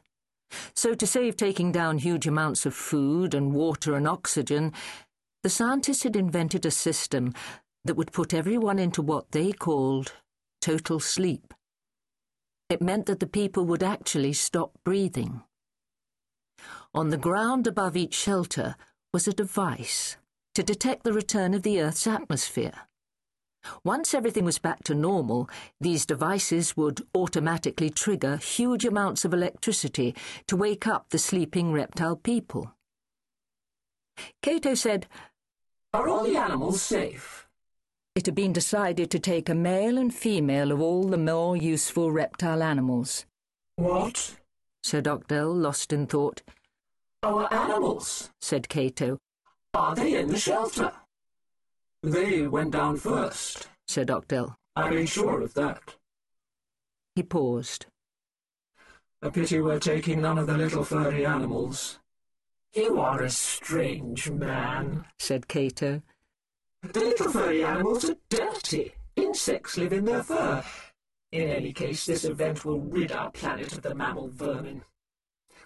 So to save taking down huge amounts of food and water and oxygen, the scientists had invented a system that would put everyone into what they called total sleep. It meant that the people would actually stop breathing. On the ground above each shelter was a device to detect the return of the Earth's atmosphere. Once everything was back to normal, these devices would automatically trigger huge amounts of electricity to wake up the sleeping reptile people. Cato said, "Are all the animals safe?" It had been decided to take a male and female of all the more useful reptile animals. "What?" said Ockdell, lost in thought. "Our animals," said Cato. "Are they in the shelter?" "They went down first," said Ockdell. "I made sure of that." He paused. "A pity we're taking none of the little furry animals." "You are a strange man," said Cato. "The little furry animals are dirty. Insects live in their fur. In any case, this event will rid our planet of the mammal vermin.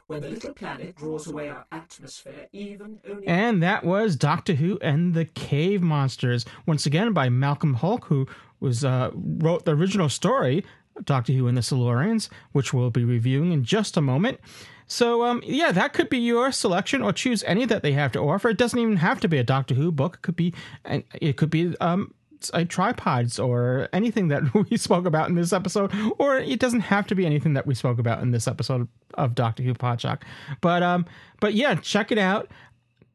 When the little planet draws away our atmosphere, even only..." And that was Doctor Who and the Cave Monsters, once again by Malcolm Hulke, who was wrote the original story, Doctor Who and the Silurians, which we'll be reviewing in just a moment. So, yeah, that could be your selection, or choose any that they have to offer. It doesn't even have to be a Doctor Who book. It could be tripods or anything that we spoke about in this episode, or it doesn't have to be anything that we spoke about in this episode of Doctor Who Podshock. But yeah, check it out.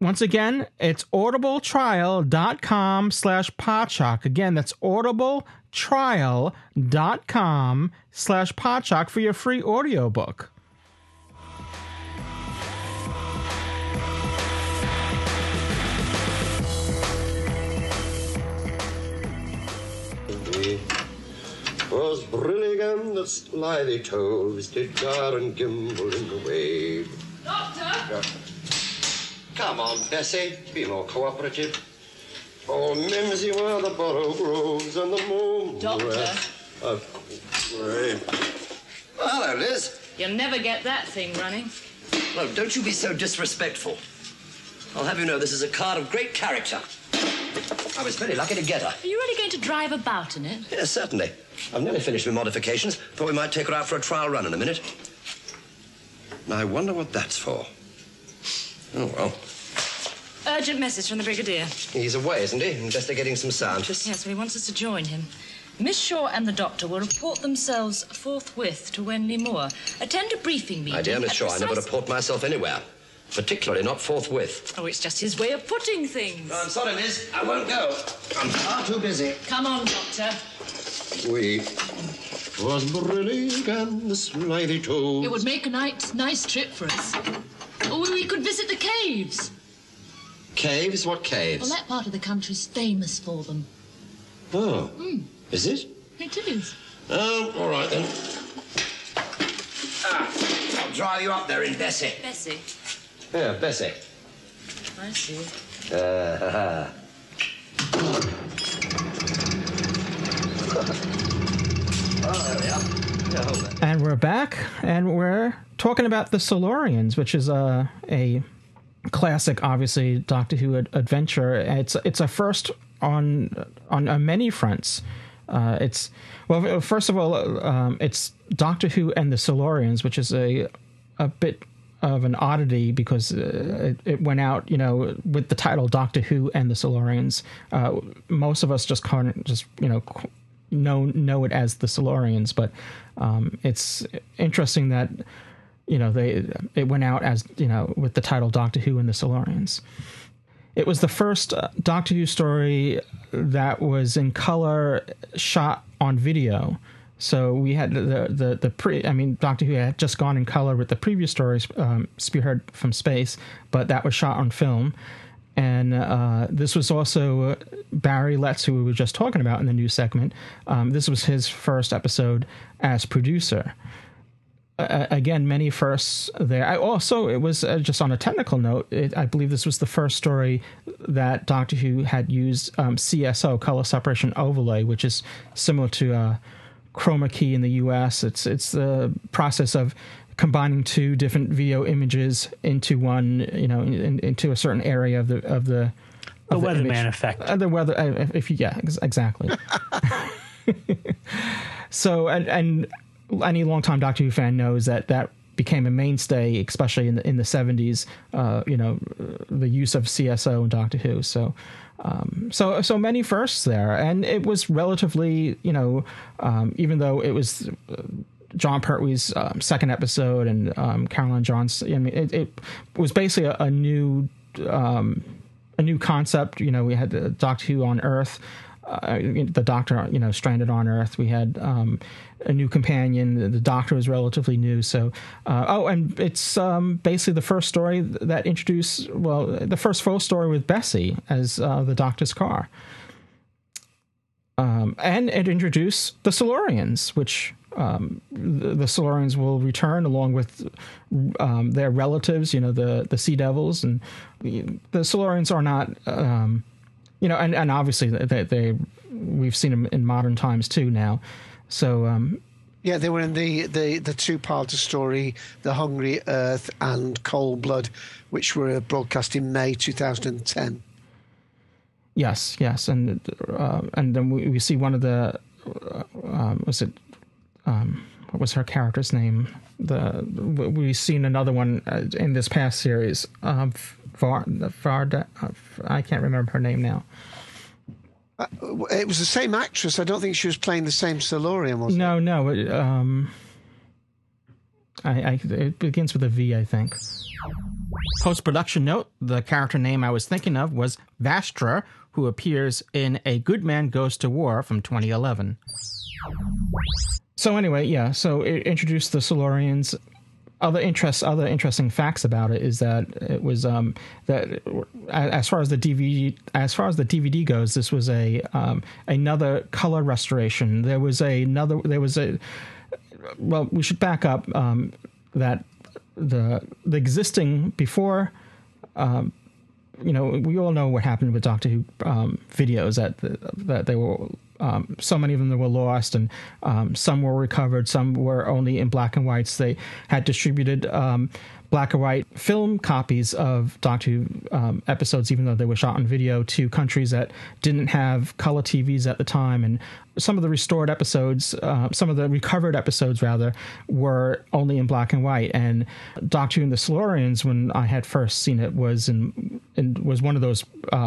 Once again, it's audibletrial.com/podshock. Again, that's audibletrial.com/podshock for your free audiobook. Was Brillingham the slithy toves did jar and gimble in the wave. Doctor! Yeah. Come on, Bessie, be more cooperative. All mimsy were the borough groves and the moon. Doctor! Hello, Liz. You'll never get that thing running. Well, don't you be so disrespectful. I'll have you know this is a card of great character. I was very lucky to get her. Are you really going to drive about in it? Yes, certainly. I've nearly finished with modifications. Thought we might take her out for a trial run in a minute. I wonder what that's for. Oh, well. Urgent message from the Brigadier. He's away, isn't he? Investigating some scientists. Yes, well, he wants us to join him. Miss Shaw and the Doctor will report themselves forthwith to Wenley Moor. Attend a briefing meeting. My dear Miss Shaw, I never report myself anywhere. Particularly not forthwith. Oh, it's just his way of putting things. Oh, I'm sorry, Liz. I won't go. I'm far too busy. Come on, Doctor. We was brilliant and the slithy toes. It would make a nice trip for us. Or we could visit the caves. Caves? What caves? Well, that part of the country's famous for them. Oh. Mm. Is it? It is. Oh, all right, then. Ah, I'll dry you up there in Bessie. Bessie? Yeah, Bessie. I see. Oh, yeah. And we're back, and we're talking about the Silurians, which is a classic, obviously, Doctor Who adventure. It's a first on many fronts. Well, first of all, it's Doctor Who and the Silurians, which is a bit of an oddity because it went out, you know, with the title Doctor Who and the Silurians. Most of us know it as the Silurians, but it's interesting that, you know, it went out as, you know, with the title Doctor Who and the Silurians. It was the first Doctor Who story that was in color shot on video. So we had Doctor Who had just gone in color with the previous stories, Spearhead from Space, but that was shot on film. And this was also Barry Letts, who we were just talking about in the news segment. This was his first episode as producer. Again, many firsts there. It was just on a technical note, I believe this was the first story that Doctor Who had used CSO, Color Separation Overlay, which is similar to... chroma key in the US. It's the process of combining two different video images into one, you know, into a certain area of the weatherman effect. Exactly. So and any longtime Doctor Who fan knows that became a mainstay, especially in the 70s. The use of CSO in Doctor Who. So many firsts there, and it was relatively, even though it was Jon Pertwee's second episode and Caroline John's, I mean, it was basically a new concept. You know, we had the Doctor Who on Earth, the Doctor, stranded on Earth. We had a new companion. The Doctor was relatively new. So, and it's basically the first story that introduced, the first full story with Bessie as the Doctor's car. And it introduced the Silurians, which the Silurians will return along with their relatives, the Sea Devils. And the Silurians are not... and obviously we've seen them in modern times too now. So they were in the two-part story, The Hungry Earth and Cold Blood, which were broadcast in May 2010. Yes, and then we see one of the what was her character's name? We've seen another one in this past series of. I can't remember her name now. It was the same actress. I don't think she was playing the same Silurian, was it? No, no. It begins with a V, I think. Post-production note, the character name I was thinking of was Vastra, who appears in A Good Man Goes to War from 2011. So anyway, yeah, so it introduced the Silurians. Other interesting facts about it is that it was that as far as the DVD goes, this was a another color restoration. Well, we should back up that the existing before. You know, we all know what happened with Doctor Who videos that they were. So many of them that were lost, and some were recovered, some were only in black and whites. They had distributed black and white film copies of Doctor Who episodes, even though they were shot on video, to countries that didn't have color TVs at the time. And some of the restored episodes, some of the recovered episodes, rather, were only in black and white. And Doctor Who and the Silurians, when I had first seen it, was one of those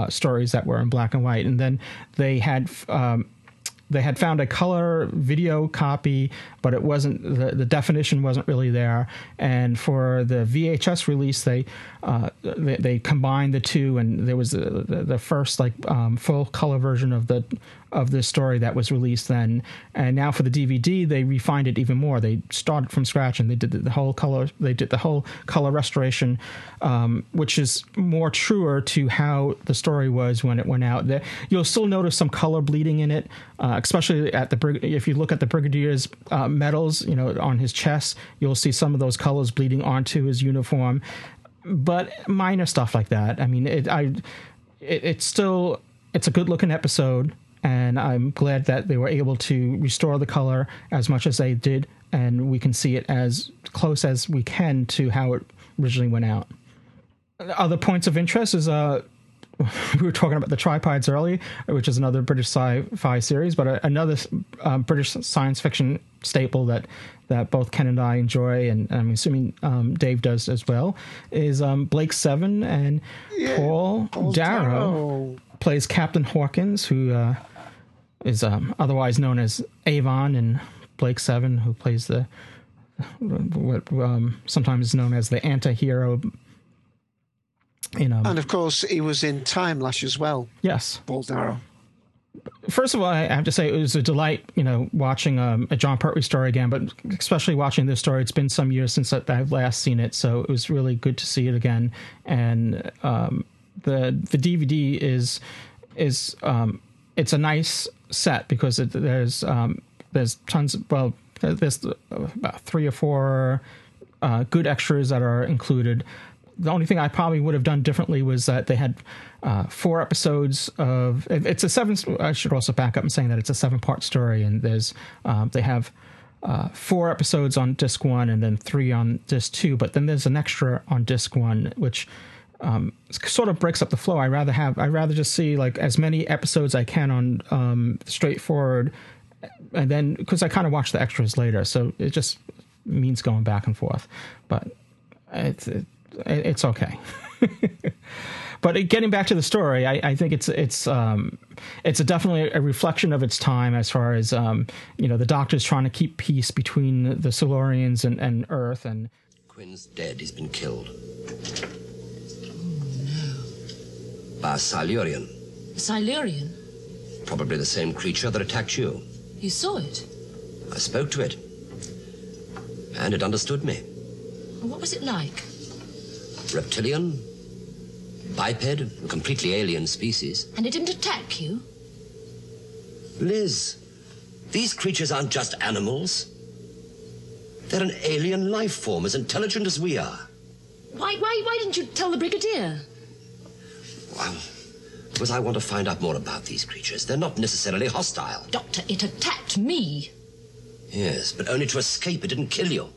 stories that were in black and white. And then they had found a color video copy, but it wasn't the definition wasn't really there. And for the VHS release, they combined the two, and there was the first full color version of the story that was released then. And now for the DVD, they refined it even more. They started from scratch, and they did the whole color restoration, which is more truer to how the story was when it went out. You'll still notice some color bleeding in it. Especially if you look at the Brigadier's medals, you know, on his chest, you'll see some of those colors bleeding onto his uniform, but minor stuff like that. I mean, it's a good looking episode, and I'm glad that they were able to restore the color as much as they did, and we can see it as close as we can to how it originally went out. Other points of interest is we were talking about the Tripods earlier, which is another British sci-fi series, but another British science fiction staple that both Ken and I enjoy, and I'm assuming Dave does as well, is Blake Seven, and Paul Darrow plays Captain Hawkins, who is otherwise known as Avon, and Blake Seven, who plays the what sometimes is known as the anti-hero. And of course, he was in Time Lash as well. Yes, Paul Darrow. First of all, I have to say it was a delight, you know, watching a Jon Pertwee story again, but especially watching this story. It's been some years since I've last seen it, so it was really good to see it again. And the DVD is it's a nice set because there's tons of, well, there's about 3 or 4 good extras that are included. The only thing I probably would have done differently was that they had 4 episodes of. It's a 7. I should also back up and saying that it's a 7-part story, and there's they have 4 episodes on disc 1 and then 3 on disc 2. But then there's an extra on disc 1, which sort of breaks up the flow. I rather just see like as many episodes I can on straightforward, and then because I kind of watch the extras later, so it just means going back and forth. But it's okay. But getting back to the story, I think it's definitely a reflection of its time as far as you know, the Doctor's trying to keep peace between the Silurians and Earth. And Quinn's dead. He's been killed. Oh, no. By a Silurian. A Silurian? Probably the same creature that attacked you. You saw it? I spoke to it, and it understood me. What was it like? Reptilian, biped, a completely alien species. And it didn't attack you? Liz, these creatures aren't just animals. They're an alien life form as intelligent as we are. Why didn't you tell the Brigadier? Well, because I want to find out more about these creatures. They're not necessarily hostile. Doctor, it attacked me. Yes, but only to escape. It didn't kill you.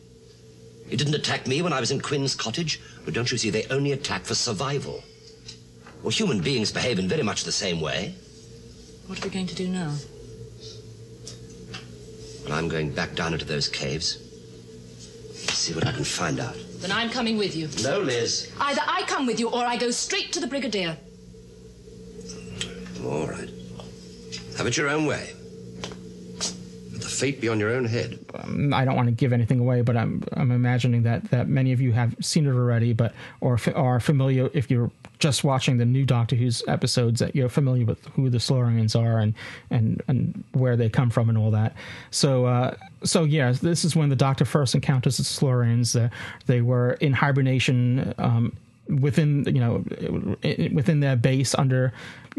It didn't attack me when I was in Quinn's cottage. But don't you see, they only attack for survival. Well, human beings behave in very much the same way. What are we going to do now? Well, I'm going back down into those caves. See what I can find out. Then I'm coming with you. No, Liz. Either I come with you or I go straight to the Brigadier. All right. Have it your own way. Let the fate be on your own head. I don't want to give anything away, but I'm imagining that many of you have seen it already, or are familiar. If you're just watching the new Doctor Who's episodes, that you're familiar with who the Silurians are and where they come from and all that. So yeah, this is when the Doctor first encounters the Silurians. They were in hibernation within their base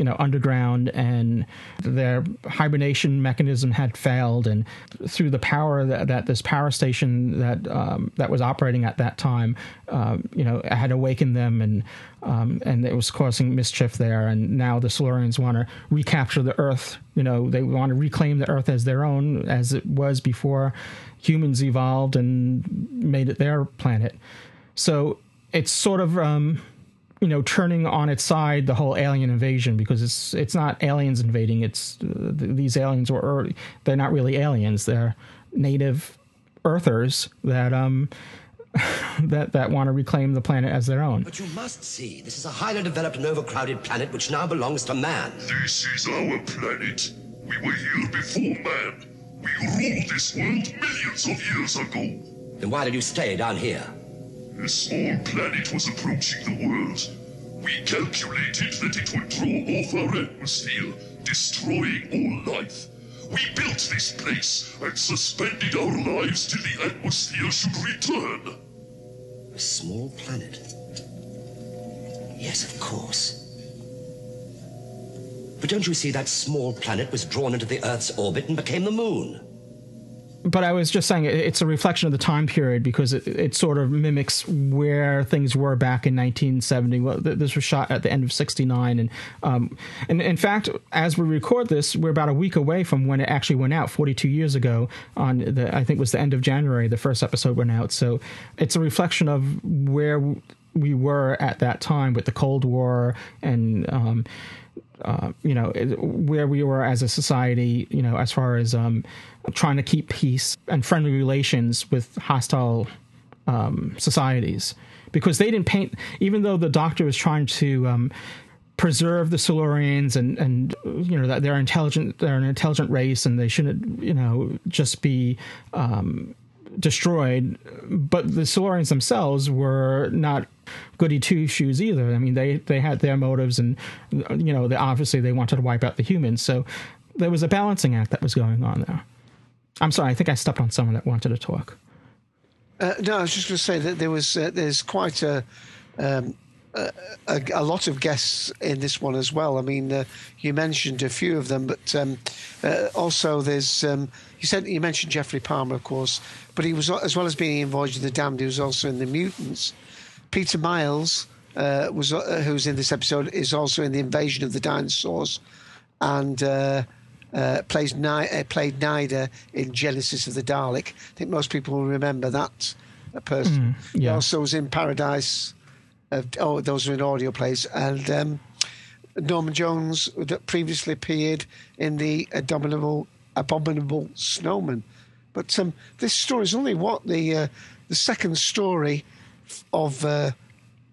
underground, and their hibernation mechanism had failed, and through the power that this power station that was operating at that time had awakened them, and it was causing mischief there. And now the Silurians want to recapture the Earth. They want to reclaim the Earth as their own, as it was before humans evolved and made it their planet. So it's sort of turning on its side the whole alien invasion, because it's not aliens invading. It's these aliens they're not really aliens. They're native Earthers that want to reclaim the planet as their own. But you must see, this is a highly developed and overcrowded planet which now belongs to man. This is our planet. We were here before man. We ruled this world millions of years ago. Then why did you stay down here? A small planet was approaching the world. We calculated that it would throw off our atmosphere, destroying all life. We built this place and suspended our lives till the atmosphere should return. A small planet? Yes, of course. But don't you see, that small planet was drawn into the Earth's orbit and became the moon? But I was just saying it's a reflection of the time period, because it sort of mimics where things were back in 1970. Well, this was shot at the end of 69. And in fact, as we record this, we're about a week away from when it actually went out 42 years ago on I think it was the end of January. The first episode went out. So it's a reflection of where we were at that time with the Cold War and, where we were as a society, as far as trying to keep peace and friendly relations with hostile societies, because they didn't paint, even though the Doctor was trying to preserve the Silurians and that they're an intelligent race and they shouldn't, just be destroyed. But the Silurians themselves were not goody two shoes either. I mean, they had their motives, and they obviously they wanted to wipe out the humans. So there was a balancing act that was going on there. I'm sorry, I think I stepped on someone that wanted to talk. No, I was just going to say that there's quite a lot of guests in this one as well. I mean, you mentioned a few of them, but also there's you mentioned Jeffrey Palmer, of course, but he was, as well as being in Voyage of the Damned, he was also in The Mutants. Peter Miles, who's in this episode, is also in The Invasion of the Dinosaurs, and played Nida in Genesis of the Dalek. I think most people will remember that person. Mm, yeah. He also was in Paradise. Those are in audio plays. And Norman Jones previously appeared in The Abominable Snowman. But this story is only the second story of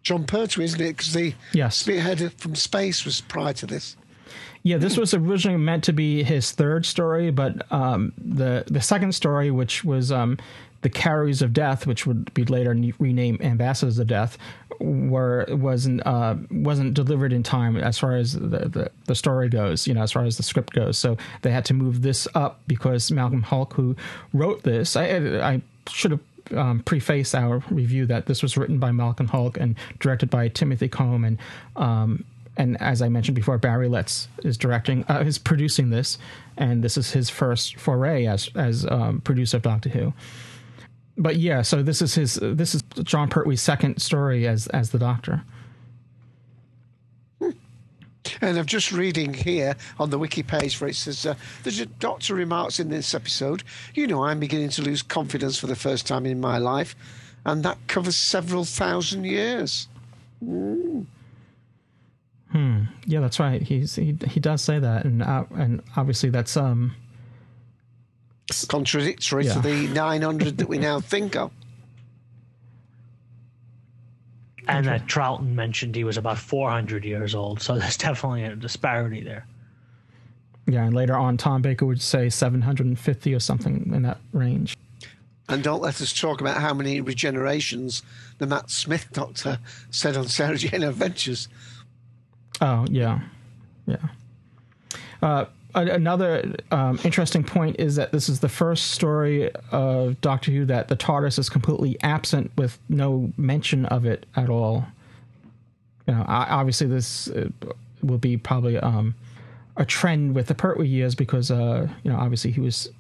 Jon Pertwee, isn't it? Because the Spearhead from Space was prior to this. Yeah, this was originally meant to be his third story, but the second story, which was the Carriers of Death, which would be later renamed Ambassadors of Death, wasn't delivered in time as far as the story goes, as far as the script goes. So they had to move this up because Malcolm Hulke, who wrote this, I should have preface our review that this was written by Malcolm Hulke and directed by Timothy Combe, and as I mentioned before, Barry Letts is producing this, and this is his first foray as producer of Doctor Who. But yeah, so this is Jon Pertwee's second story as the Doctor. And I'm just reading here on the wiki page where it says, the Doctor remarks in this episode, I'm beginning to lose confidence for the first time in my life, and that covers several thousand years. Mm. Hmm. Yeah, that's right. He does say that, and obviously that's contradictory to the 900 that we now think of. And that Troughton mentioned he was about 400 years old, so there's definitely a disparity there. Yeah, and later on, Tom Baker would say 750 or something in that range. And don't let us talk about how many regenerations the Matt Smith Doctor said on Sarah Jane Adventures. Oh, yeah. Yeah. Another interesting point is that this is the first story of Doctor Who that the TARDIS is completely absent with no mention of it at all. You know, obviously this will be probably a trend with the Pertwee years because, you know, obviously he was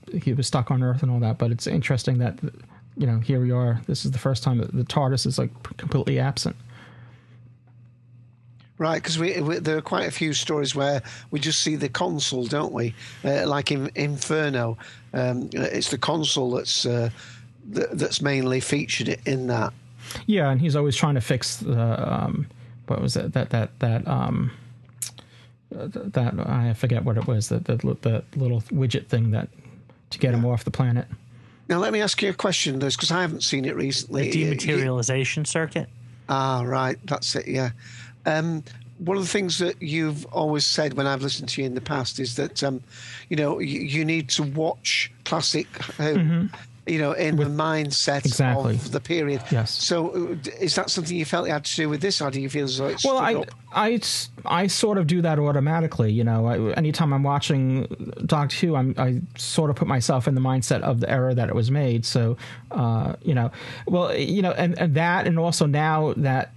stuck on Earth and all that. But it's interesting that, you know, here we are. This is the first time that the TARDIS is like completely absent. Right, because there are quite a few stories where we just see the console, don't we? Like in Inferno, it's the console that's mainly featured in that. Yeah, and he's always trying to fix the what was it? That I forget what it was. The little widget thing that to get him off the planet. Now let me ask you a question, Liz, because I haven't seen it recently. The dematerialization circuit. Ah, right, that's it. Yeah. One of the things that you've always said when I've listened to you in the past is that, you know, you need to watch classic, you know, in the mindset of the period. Yes. So is that something you felt you had to do with this, or do you feel as though it's well, I sort of do that automatically, you know. Anytime I'm watching Doctor Who, I sort of put myself in the mindset of the era that it was made. So, you know, well, you know, and that, and also now that...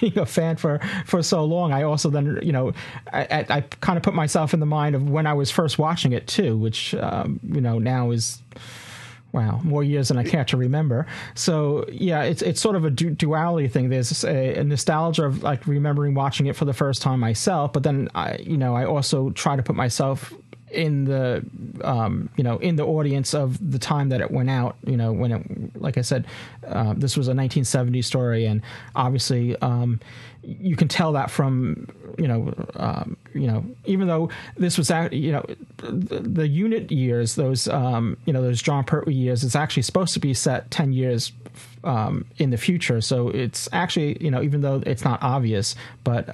being a fan for so long, I also then, you know, I kind of put myself in the mind of when I was first watching it too, which you know, now is more years than I care to remember. So yeah, it's sort of a duality thing. There's a nostalgia of like remembering watching it for the first time myself, but then I also try to put myself in the you know, in the audience of the time that it went out, you know, when it, like I said, this was a 1970s story, and obviously you can tell that from, you know, even though this was out, you know, the unit years, those you know, those Jon Pertwee years, it's actually supposed to be set 10 years in the future, so it's actually, you know, even though it's not obvious, but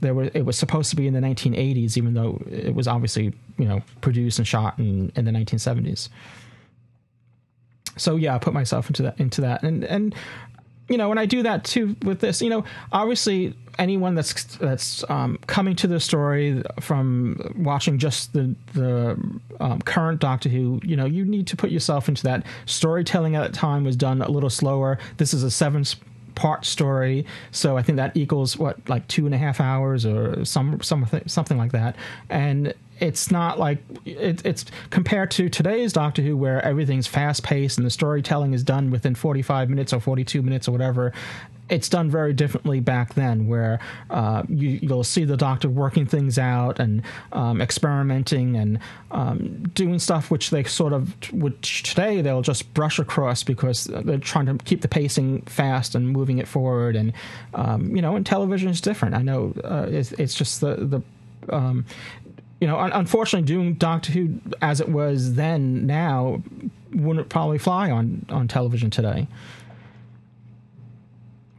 it was supposed to be in the 1980s, even though it was obviously, you know, produced and shot in the 1970s. So yeah, I put myself into that, and you know, when I do that too with this, you know, obviously anyone that's coming to the story from watching just the current Doctor Who, you know, you need to put yourself into that. Storytelling at that time was done a little slower. This is a 7-part story, so I think that equals what, like 2.5 hours or something like that. And it's not like it's compared to today's Doctor Who, where everything's fast paced and the storytelling is done within 45 minutes or 42 minutes or whatever. It's done very differently back then, where you'll see the Doctor working things out and experimenting and doing stuff which they sort of, which today they'll just brush across because they're trying to keep the pacing fast and moving it forward. And, you know, and television is different. I know it's just the you know, unfortunately doing Doctor Who as it was then now wouldn't probably fly on television today.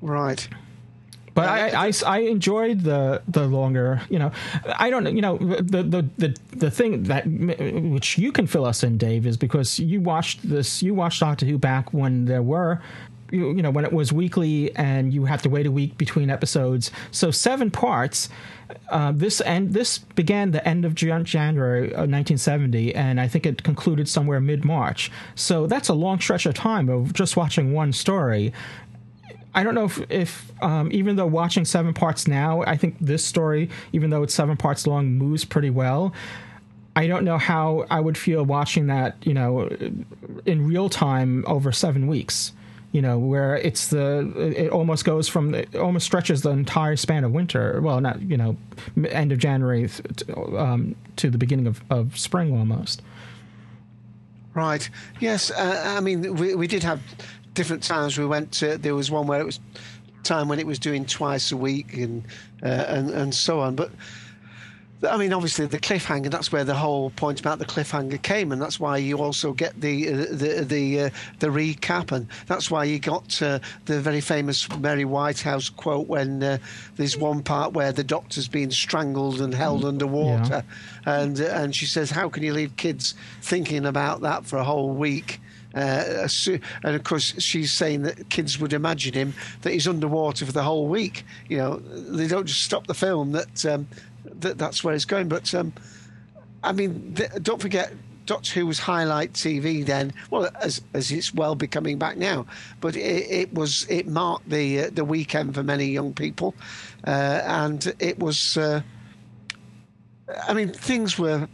Right. But I enjoyed the longer, you know, I don't know, you know, the thing that, which you can fill us in, Dave, is because you watched Doctor Who back when there were, you know, when it was weekly and you had to wait a week between episodes. So 7 parts, this began the end of January of 1970, and I think it concluded somewhere mid-March. So that's a long stretch of time of just watching one story. I don't know if even though watching 7 parts now, I think this story, even though it's 7 parts long, moves pretty well. I don't know how I would feel watching that, you know, in real time over 7 weeks, you know, where it almost goes from, it almost stretches the entire span of winter. Well, not, you know, end of January to the beginning of spring almost. Right. Yes. I mean, we did have... different times we went to. There was one where it was time when it was doing twice a week and so on. But I mean, obviously the cliffhanger, that's where the whole point about the cliffhanger came, and that's why you also get the recap, and that's why you got the very famous Mary Whitehouse quote when there's one part where the Doctor's being strangled and held underwater, and she says, how can you leave kids thinking about that for a whole week? And of course she's saying that kids would imagine him, that he's underwater for the whole week. You know, they don't just stop the film, that's where it's going. But I mean, don't forget, Doctor Who was highlight TV then, well, as it's well becoming back now, but it marked the weekend for many young people, and it was I mean, things were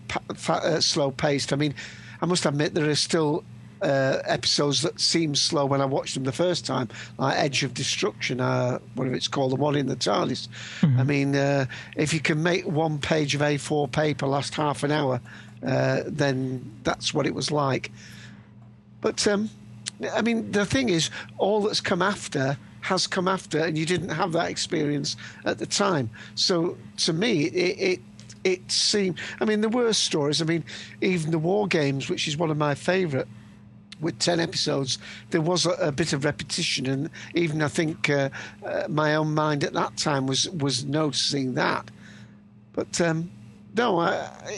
slow paced. I mean, I must admit there are still episodes that seemed slow when I watched them the first time, like Edge of Destruction, whatever it's called, the one in the TARDIS. I mean, if you can make one page of A4 paper last half an hour, then that's what it was like. But I mean, the thing is, all that's come after has come after, and you didn't have that experience at the time. So to me, it seemed, I mean, there were stories, I mean, even the War Games, which is one of my favourite, with 10 episodes, there was a bit of repetition, and even I think my own mind at that time was noticing that. But no,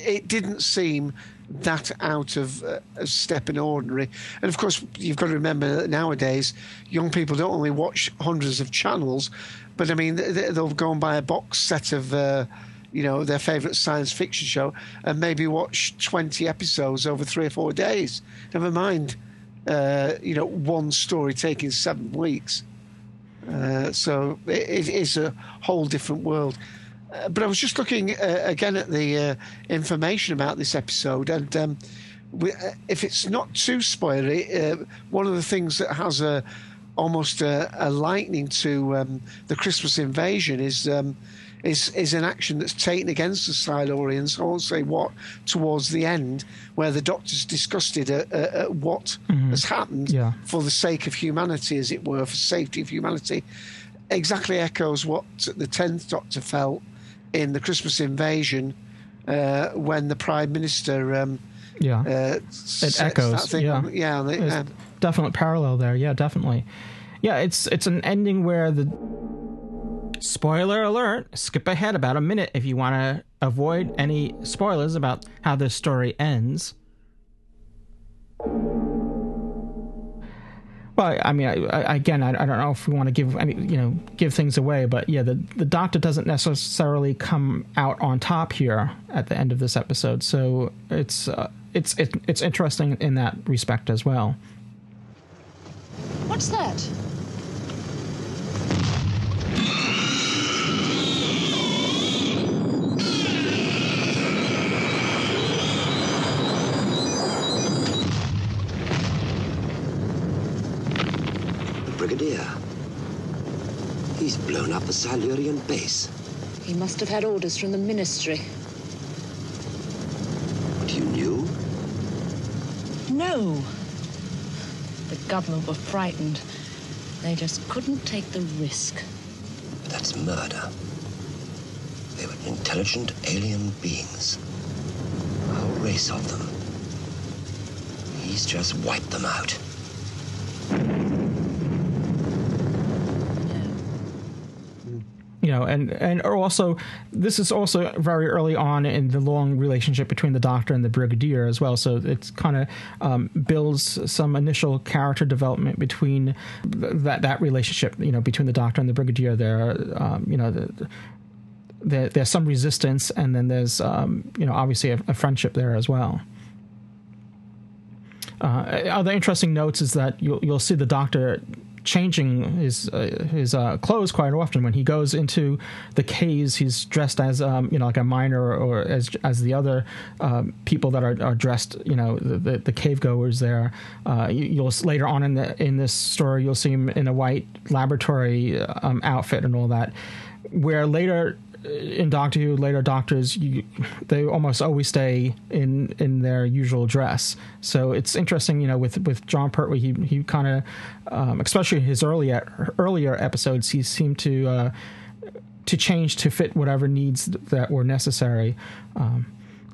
it didn't seem that out of step and ordinary. And of course, you've got to remember that nowadays, young people don't only watch hundreds of channels, but I mean, they'll go and buy a box set of you know, their favourite science fiction show and maybe watch 20 episodes over 3 or 4 days. Never mind you know, one story taking 7 weeks. So it is a whole different world. But I was just looking again at the information about this episode, and if it's not too spoilery, one of the things that has almost a lightning to the Christmas invasion is an action that's taken against the Silurians, I won't say what, towards the end, where the Doctor's disgusted at what has happened for the sake of humanity, as it were, for safety of humanity. Exactly echoes what the 10th Doctor felt in the Christmas invasion when the Prime Minister it echoes that thing. There's definite parallel there. It's an ending where the, spoiler alert, skip ahead about a minute if you want to avoid any spoilers about how this story ends. Well, I mean, I don't know if we want to give things away, but yeah, the Doctor doesn't necessarily come out on top here at the end of this episode, so it's interesting in that respect as well. What's that? Brigadier. He's blown up the Silurian base. He must have had orders from the Ministry. But you knew? No. The government were frightened. They just couldn't take the risk. But that's murder. They were intelligent alien beings. A whole race of them. He's just wiped them out. You know, and also, this is also very early on in the long relationship between the Doctor and the Brigadier as well. So it's kind of builds some initial character development between that relationship, you know, between the Doctor and the Brigadier. There, you know, there's some resistance, and then there's you know, obviously a friendship there as well. Other interesting notes is that you'll see the Doctor changing his clothes quite often. When he goes into the caves, he's dressed as you know, like a miner, or as the other people that are dressed, you know, the cave goers there. You'll later on in this story, you'll see him in a white laboratory outfit and all that, where later in Doctor Who, later Doctors, they almost always stay in their usual dress. So it's interesting, you know, with Jon Pertwee, he kind of, especially his earlier episodes, he seemed to to change to fit whatever needs that were necessary.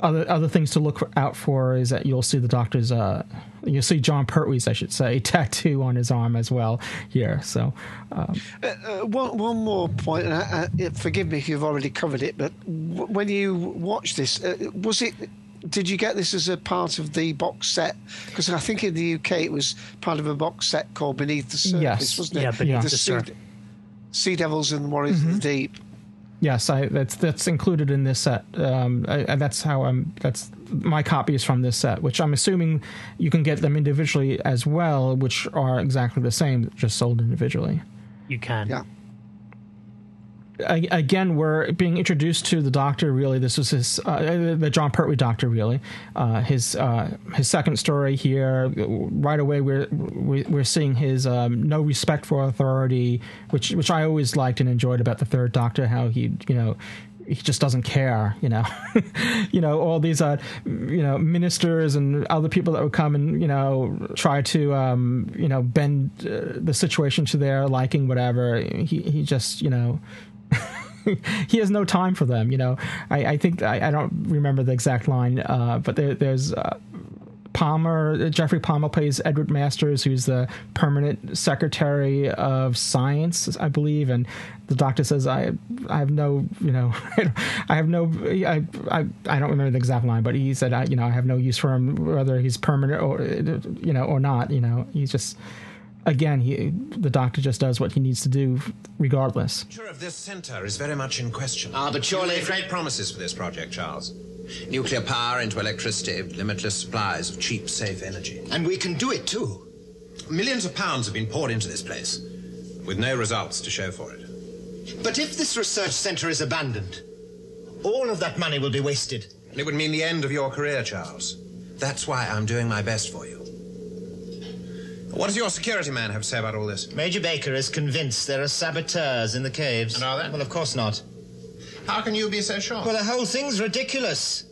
Other things to look out for is that you'll see the Doctor's, you'll see Jon Pertwee's, I should say, tattoo on his arm as well here. So, one more point, and forgive me if you've already covered it, but when you watch this, did you get this as a part of the box set? Because I think in the UK it was part of a box set called Beneath the Surface, wasn't it? Yeah, Beneath the Surface. Sea Devils and Warriors of the Deep. Yes, that's included in this set. That's my copy is from this set, which I'm assuming you can get them individually as well, which are exactly the same, just sold individually. You can, yeah. Again, we're being introduced to the Doctor. Really, this was the Jon Pertwee Doctor. Really, his second story here. Right away, we're seeing his no respect for authority, which I always liked and enjoyed about the third Doctor. How he just doesn't care. All these ministers and other people that would come and try to bend the situation to their liking. Whatever he just he has no time for them, I think I don't remember the exact line, but there's Palmer. Jeffrey Palmer plays Edward Masters, who's the permanent Secretary of Science, I believe, and the Doctor says, I have no, I have no, I don't remember the exact line, but he said, I have no use for him, whether he's permanent or or not. He's just. Again, the Doctor just does what he needs to do, regardless. The future of this centre is very much in question. But surely great promises for this project, Charles. Nuclear power into electricity, limitless supplies of cheap, safe energy. And we can do it, too. Millions of pounds have been poured into this place, with no results to show for it. But if this research centre is abandoned, all of that money will be wasted. And it would mean the end of your career, Charles. That's why I'm doing my best for you. What does your security man have to say about all this? Major Baker is convinced there are saboteurs in the caves. And are there? Well, of course not. How can you be so sure? Well, the whole thing's ridiculous.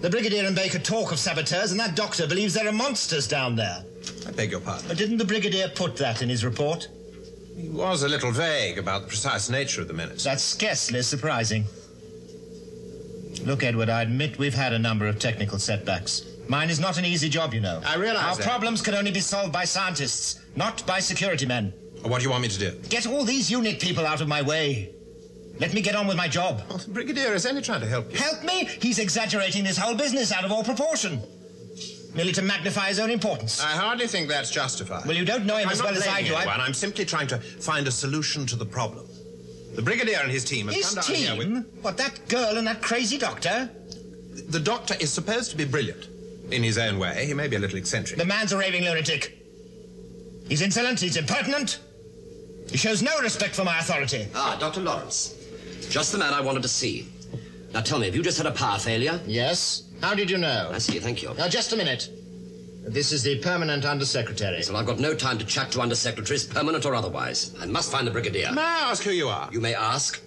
The Brigadier and Baker talk of saboteurs, and that Doctor believes there are monsters down there. I beg your pardon? But didn't the Brigadier put that in his report? He was a little vague about the precise nature of the menace. That's scarcely surprising. Look, Edward, I admit we've had a number of technical setbacks. Mine is not an easy job, I realize our problems can only be solved by scientists, not by security men. What do you want me to do? Get all these unit people out of my way. Let me get on with my job. Well, the Brigadier is only trying to help you. Help me? He's exaggerating this whole business out of all proportion. Merely to magnify his own importance. I hardly think that's justified. Well, you don't know him as well as I do. I'm simply trying to find a solution to the problem. The Brigadier and his team have come down here with... His team? What, that girl and that crazy Doctor? The Doctor is supposed to be brilliant. In his own way, he may be a little eccentric. The man's a raving lunatic. He's insolent, he's impertinent. He shows no respect for my authority. Dr. Lawrence. Just the man I wanted to see. Now tell me, have you just had a power failure? Yes. How did you know? I see, thank you. Now, just a minute. This is the permanent undersecretary. Yes, well, I've got no time to chat to undersecretaries, permanent or otherwise. I must find the Brigadier. May I ask who you are? You may ask.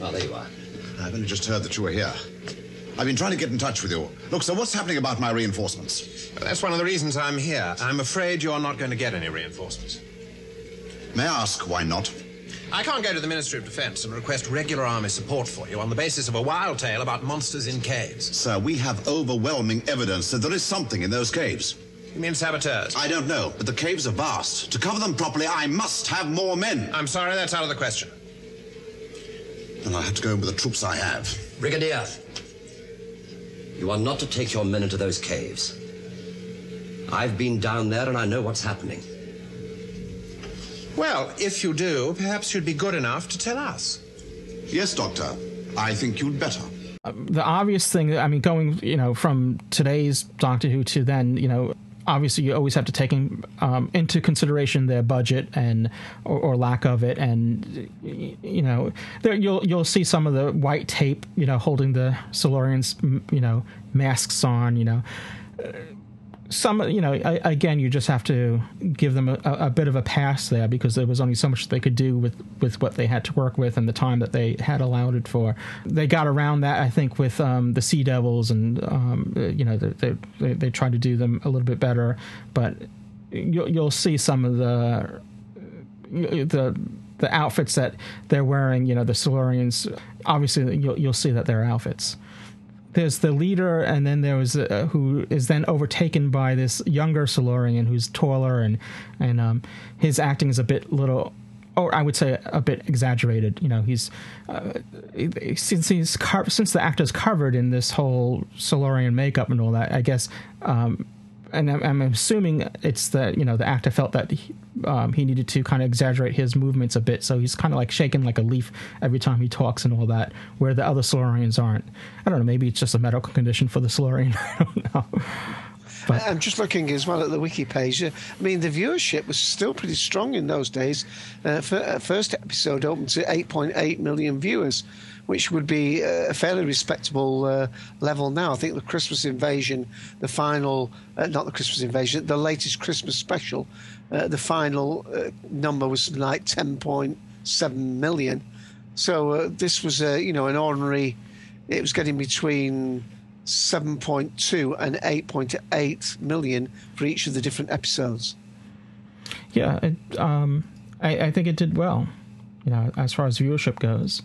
Well, there you are. I've only just heard that you were here. I've been trying to get in touch with you. Look, so what's happening about my reinforcements? Well, that's one of the reasons I'm here. I'm afraid you're not going to get any reinforcements. May I ask why not? I can't go to the Ministry of Defence and request regular army support for you on the basis of a wild tale about monsters in caves. Sir, we have overwhelming evidence that there is something in those caves. You mean saboteurs? I don't know, but the caves are vast. To cover them properly, I must have more men. I'm sorry, that's out of the question. Then I'll have to go in with the troops I have. Brigadier. You are not to take your men into those caves. I've been down there and I know what's happening. Well, if you do, perhaps you'd be good enough to tell us. Yes, Doctor. I think you'd better. The obvious thing, going, from today's Doctor Who to then, obviously you always have to take into consideration their budget and or lack of it, and you'll see some of the white tape holding the Silurians masks on. Some again, you just have to give them a bit of a pass there, because there was only so much they could do with what they had to work with and the time that they had allowed it for. They got around that, I think, with the Sea Devils, and they tried to do them a little bit better. But you'll see some of the the outfits that they're wearing, you know, the Silurians, obviously you'll see that they're outfits. There's the leader, and then there was who is then overtaken by this younger Silurian who's taller, and his acting is a bit little, or I would say a bit exaggerated. You know, he's since the actor's covered in this whole Silurian makeup and all that, I guess. And I'm assuming it's that, you know, the actor felt that he needed to kind of exaggerate his movements a bit, so he's kind of like shaking like a leaf every time he talks and all that, where the other Silurians aren't. I don't know, maybe it's just a medical condition for the Silurian. I don't know. But I'm just looking as well at the wiki page. I mean, the viewership was still pretty strong in those days. First episode opened to 8.8 million viewers, which would be a fairly respectable level now. I think the Christmas Invasion, the final, not the Christmas Invasion, the latest Christmas special, the final number was like 10.7 million. So this was, you know, an ordinary, it was getting between 7.2 and 8.8 million for each of the different episodes. Yeah, I think it did well, you know, as far as viewership goes.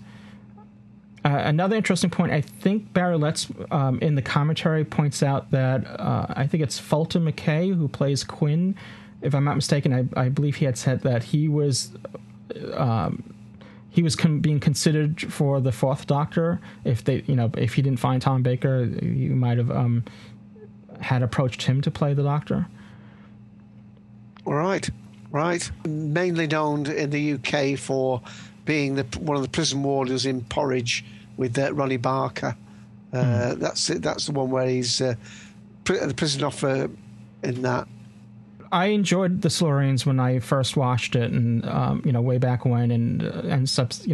Another interesting point, I think Barry Letts in the commentary points out that I think it's Fulton McKay who plays Quinn. If I'm not mistaken, I believe he had said that he was being considered for the Fourth Doctor. If they, you know, if he didn't find Tom Baker, he might have had approached him to play the Doctor. Right. Mainly known in the UK for being one of the prison warders in Porridge with Ronnie Barker. That's it. That's the one where he's the prison officer in that. I enjoyed the Silurians when I first watched it, and you know, way back when, and since,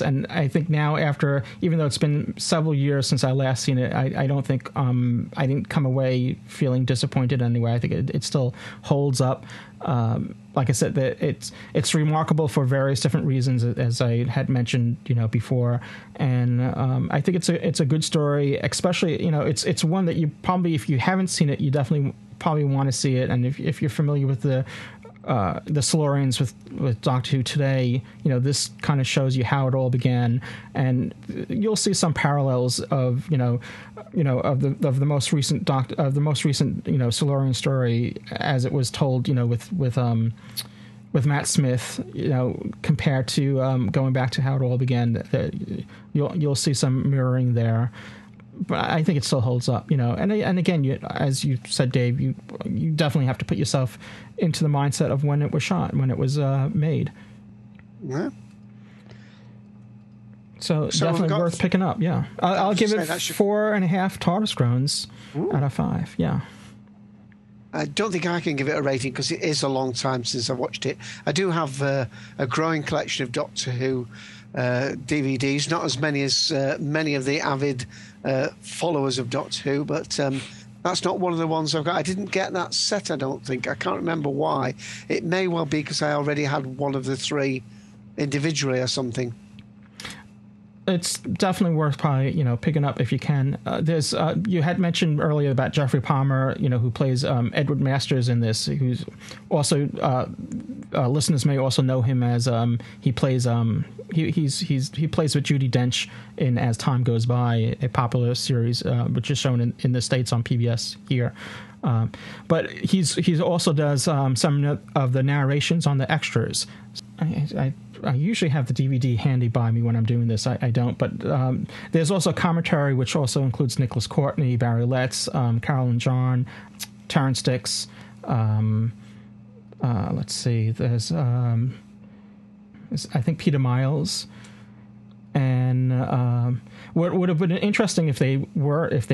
and I think now, after, even though it's been several years since I last seen it, I don't think I didn't come away feeling disappointed in any way. I think it still holds up. Like I said, that it's remarkable for various different reasons, as I had mentioned, you know, before, and I think it's a good story, especially, you know, it's one that you probably, if you haven't seen it, you definitely probably want to see it, and if you're familiar with the Silurians with Doctor Who today, you know, this kind of shows you how it all began, and you'll see some parallels of, you know, of the most recent, you know, Silurian story as it was told, you know, with Matt Smith, you know, compared to going back to how it all began. You'll see some mirroring there. But I think it still holds up, you know. And again, as you said, Dave, you definitely have to put yourself into the mindset of when it was shot, when it was made. Yeah. So definitely worth picking up. Yeah, I'll give it 4.5 TARDIS groans out of 5. Yeah. I don't think I can give it a rating because it is a long time since I watched it. I do have a growing collection of Doctor Who DVDs, not as many as many of the avid followers of Doctor Who, but that's not one of the ones I've got. I didn't get that set, I don't think. I can't remember why. It may well be because I already had one of the three individually or something. It's definitely worth probably, you know, picking up if you can. There's you had mentioned earlier about Jeffrey Palmer, you know, who plays Edward Masters in this, who's also listeners may also know him as he plays he plays with Judi Dench in As Time Goes By, a popular series which is shown in the States on PBS here. But he also does some of the narrations on the extras. I usually have the DVD handy by me when I'm doing this. I don't, but there's also commentary, which also includes Nicholas Courtney, Barry Letts, Carolyn John, Terrence Dix. Let's see, there's I think Peter Miles, and what would have been interesting if they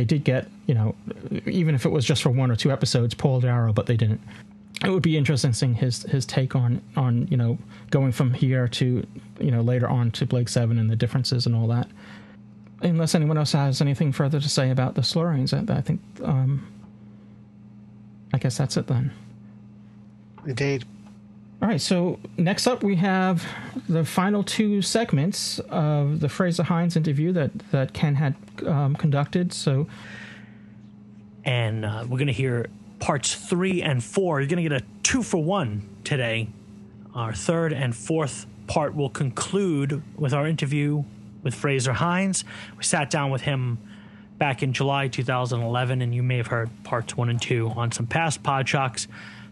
did get, you know, even if it was just for 1 or 2 episodes, Paul Darrow, but they didn't. It would be interesting seeing his take on, you know, going from here to, you know, later on to Blake Seven and the differences and all that. Unless anyone else has anything further to say about the Silurians, I think I guess that's it then. Indeed. All right, so next up we have the final 2 segments of the Fraser Hines interview that Ken had conducted. So, and we're going to hear parts 3 and 4. You're going to get a 2-for-1 today Our third and fourth part will conclude with our interview with Fraser Hines. We sat down with him back in July 2011, and you may have heard parts 1 and 2 on some past Podshocks.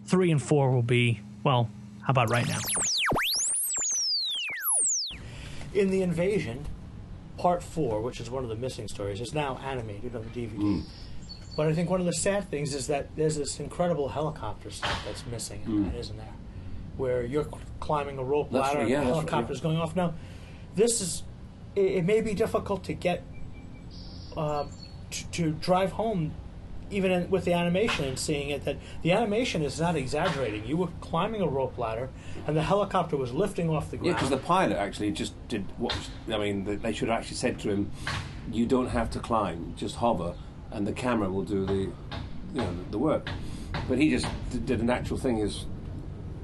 3 and 4 will be, well, how about right now? In The Invasion, part 4, which is one of the missing stories, is now animated on the DVD. Mm. But I think one of the sad things is that there's this incredible helicopter stuff that's missing in that, isn't there? Where you're climbing a rope ladder and the helicopter's going off. Now, this is... It may be difficult to get... to drive home, even with the animation and seeing it, that the animation is not exaggerating. You were climbing a rope ladder, and the helicopter was lifting off the ground. Yeah, because the pilot actually just did what... I mean, they should have actually said to him, you don't have to climb, just hover, and the camera will do the, you know, the work. But he just did a natural thing. Is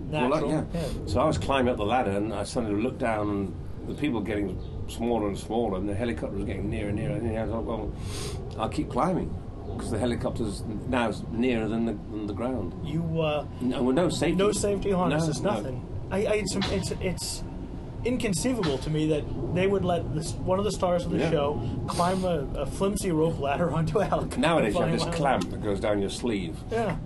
natural. Well, yeah. So I was climbing up the ladder, and I suddenly looked down, and the people were getting smaller and smaller, and the helicopter was getting nearer and nearer. And I thought, well, I'll keep climbing, because the helicopter's now nearer than the ground. You no safety harnesses, nothing. No. It's inconceivable to me that they would let one of the stars of the show climb a flimsy rope ladder onto a helicopter. Nowadays you have this clamp that goes down your sleeve. Yeah.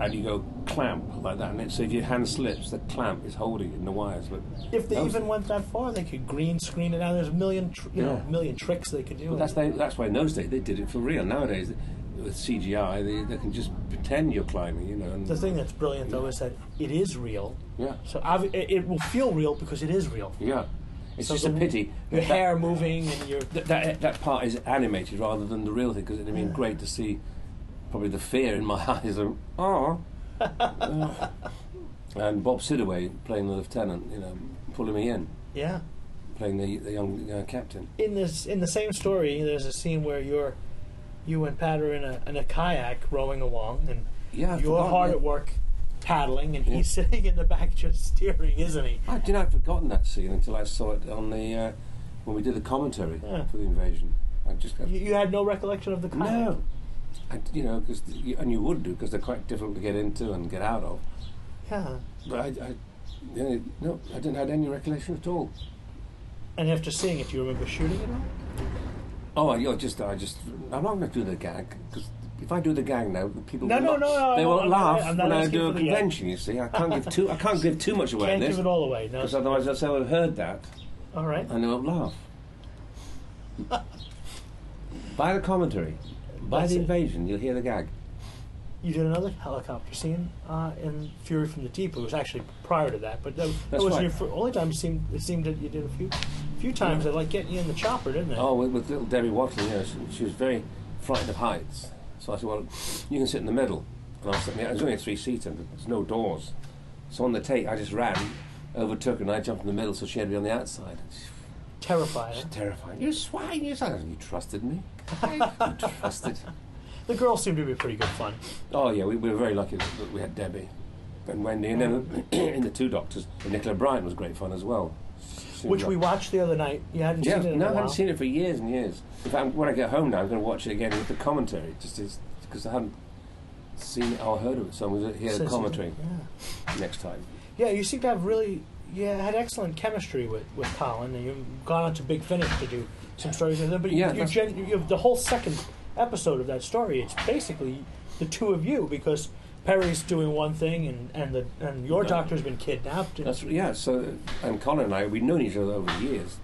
And you go clamp like that, and so if your hand slips, the clamp is holding it in the wires. But if they even went that far, they could green screen it out. There's a million tricks they could do. Well, that's why in those days they did it for real. Nowadays, with CGI, they can just pretend you're climbing, you know. And the thing that's brilliant though is that it is real. Yeah. So it will feel real because it is real. Yeah. It's so just a pity. Your hair moving and your that part is animated rather than the real thing, because it'd been great to see. Probably the fear in my eyes of and Bob Sidaway playing the lieutenant, you know, pulling me in. Yeah, playing the young captain. In the same story, there's a scene where you and Pat are in a kayak rowing along, and you're hard at work paddling, and he's sitting in the back just steering, isn't he? I'd forgotten that scene until I saw it on the when we did the commentary for The Invasion. You had no recollection of the kayak. No. You would do, because they're quite difficult to get into and get out of. Yeah. But I didn't have any recollection at all. And after seeing it, do you remember shooting it all? Oh, I'm not going to do the gag, because if I do the gag now, people won't laugh when I do a convention. You see, I can't give too much away. Can't give it all away, no. Because otherwise, I say, "I've heard that." All right. And they won't laugh. By the commentary. By The Invasion, you'll hear the gag. You did another helicopter scene in Fury from the Deep. It was actually prior to that, but that was your only time. It seemed that you did a few times. They like getting you in the chopper, didn't they? Oh, with little Debbie Watson, she was very frightened of heights. So I said, well, you can sit in the middle. And I said, it was only a 3-seater, there's no doors. So on the take, I just ran, overtook her, and I jumped in the middle, so she had to be on the outside. Terrifying. She's terrifying. You swine, you swine. You trusted me. You trusted. The girls seemed to be pretty good fun. Oh, yeah, we were very lucky that we had Debbie and Wendy, and then in The Two Doctors, Nicola Bryant was great fun as well. Which we watched the other night. You hadn't seen it in a while. No, I haven't seen it for years and years. In fact, when I get home now, I'm going to watch it again with the commentary, just because I haven't seen it or heard of it, so I'm going to hear the commentary next time. Yeah, you seem to have really... Yeah, I had excellent chemistry with Colin, and you've gone on to Big Finish to do some stories with him. But you have the whole second episode of that story. It's basically the two of you, because Perry's doing one thing, and your doctor's been kidnapped. And and Colin and I, we've known each other over the years,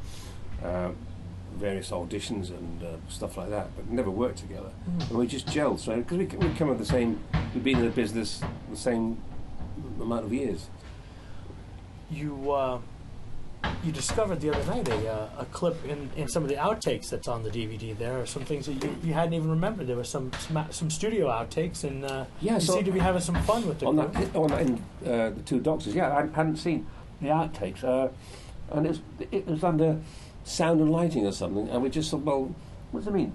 various auditions and stuff like that, but never worked together. Mm. And we just gelled, so because we come of the same, we've been in the business the same amount of years. You discovered the other night a clip in some of the outtakes that's on the DVD. There are some things that you hadn't even remembered. There were some studio outtakes, and you seem to be having some fun with them. In The Two Doctors, I hadn't seen the outtakes, and it was under sound and lighting or something, and we just thought, well, what does it mean?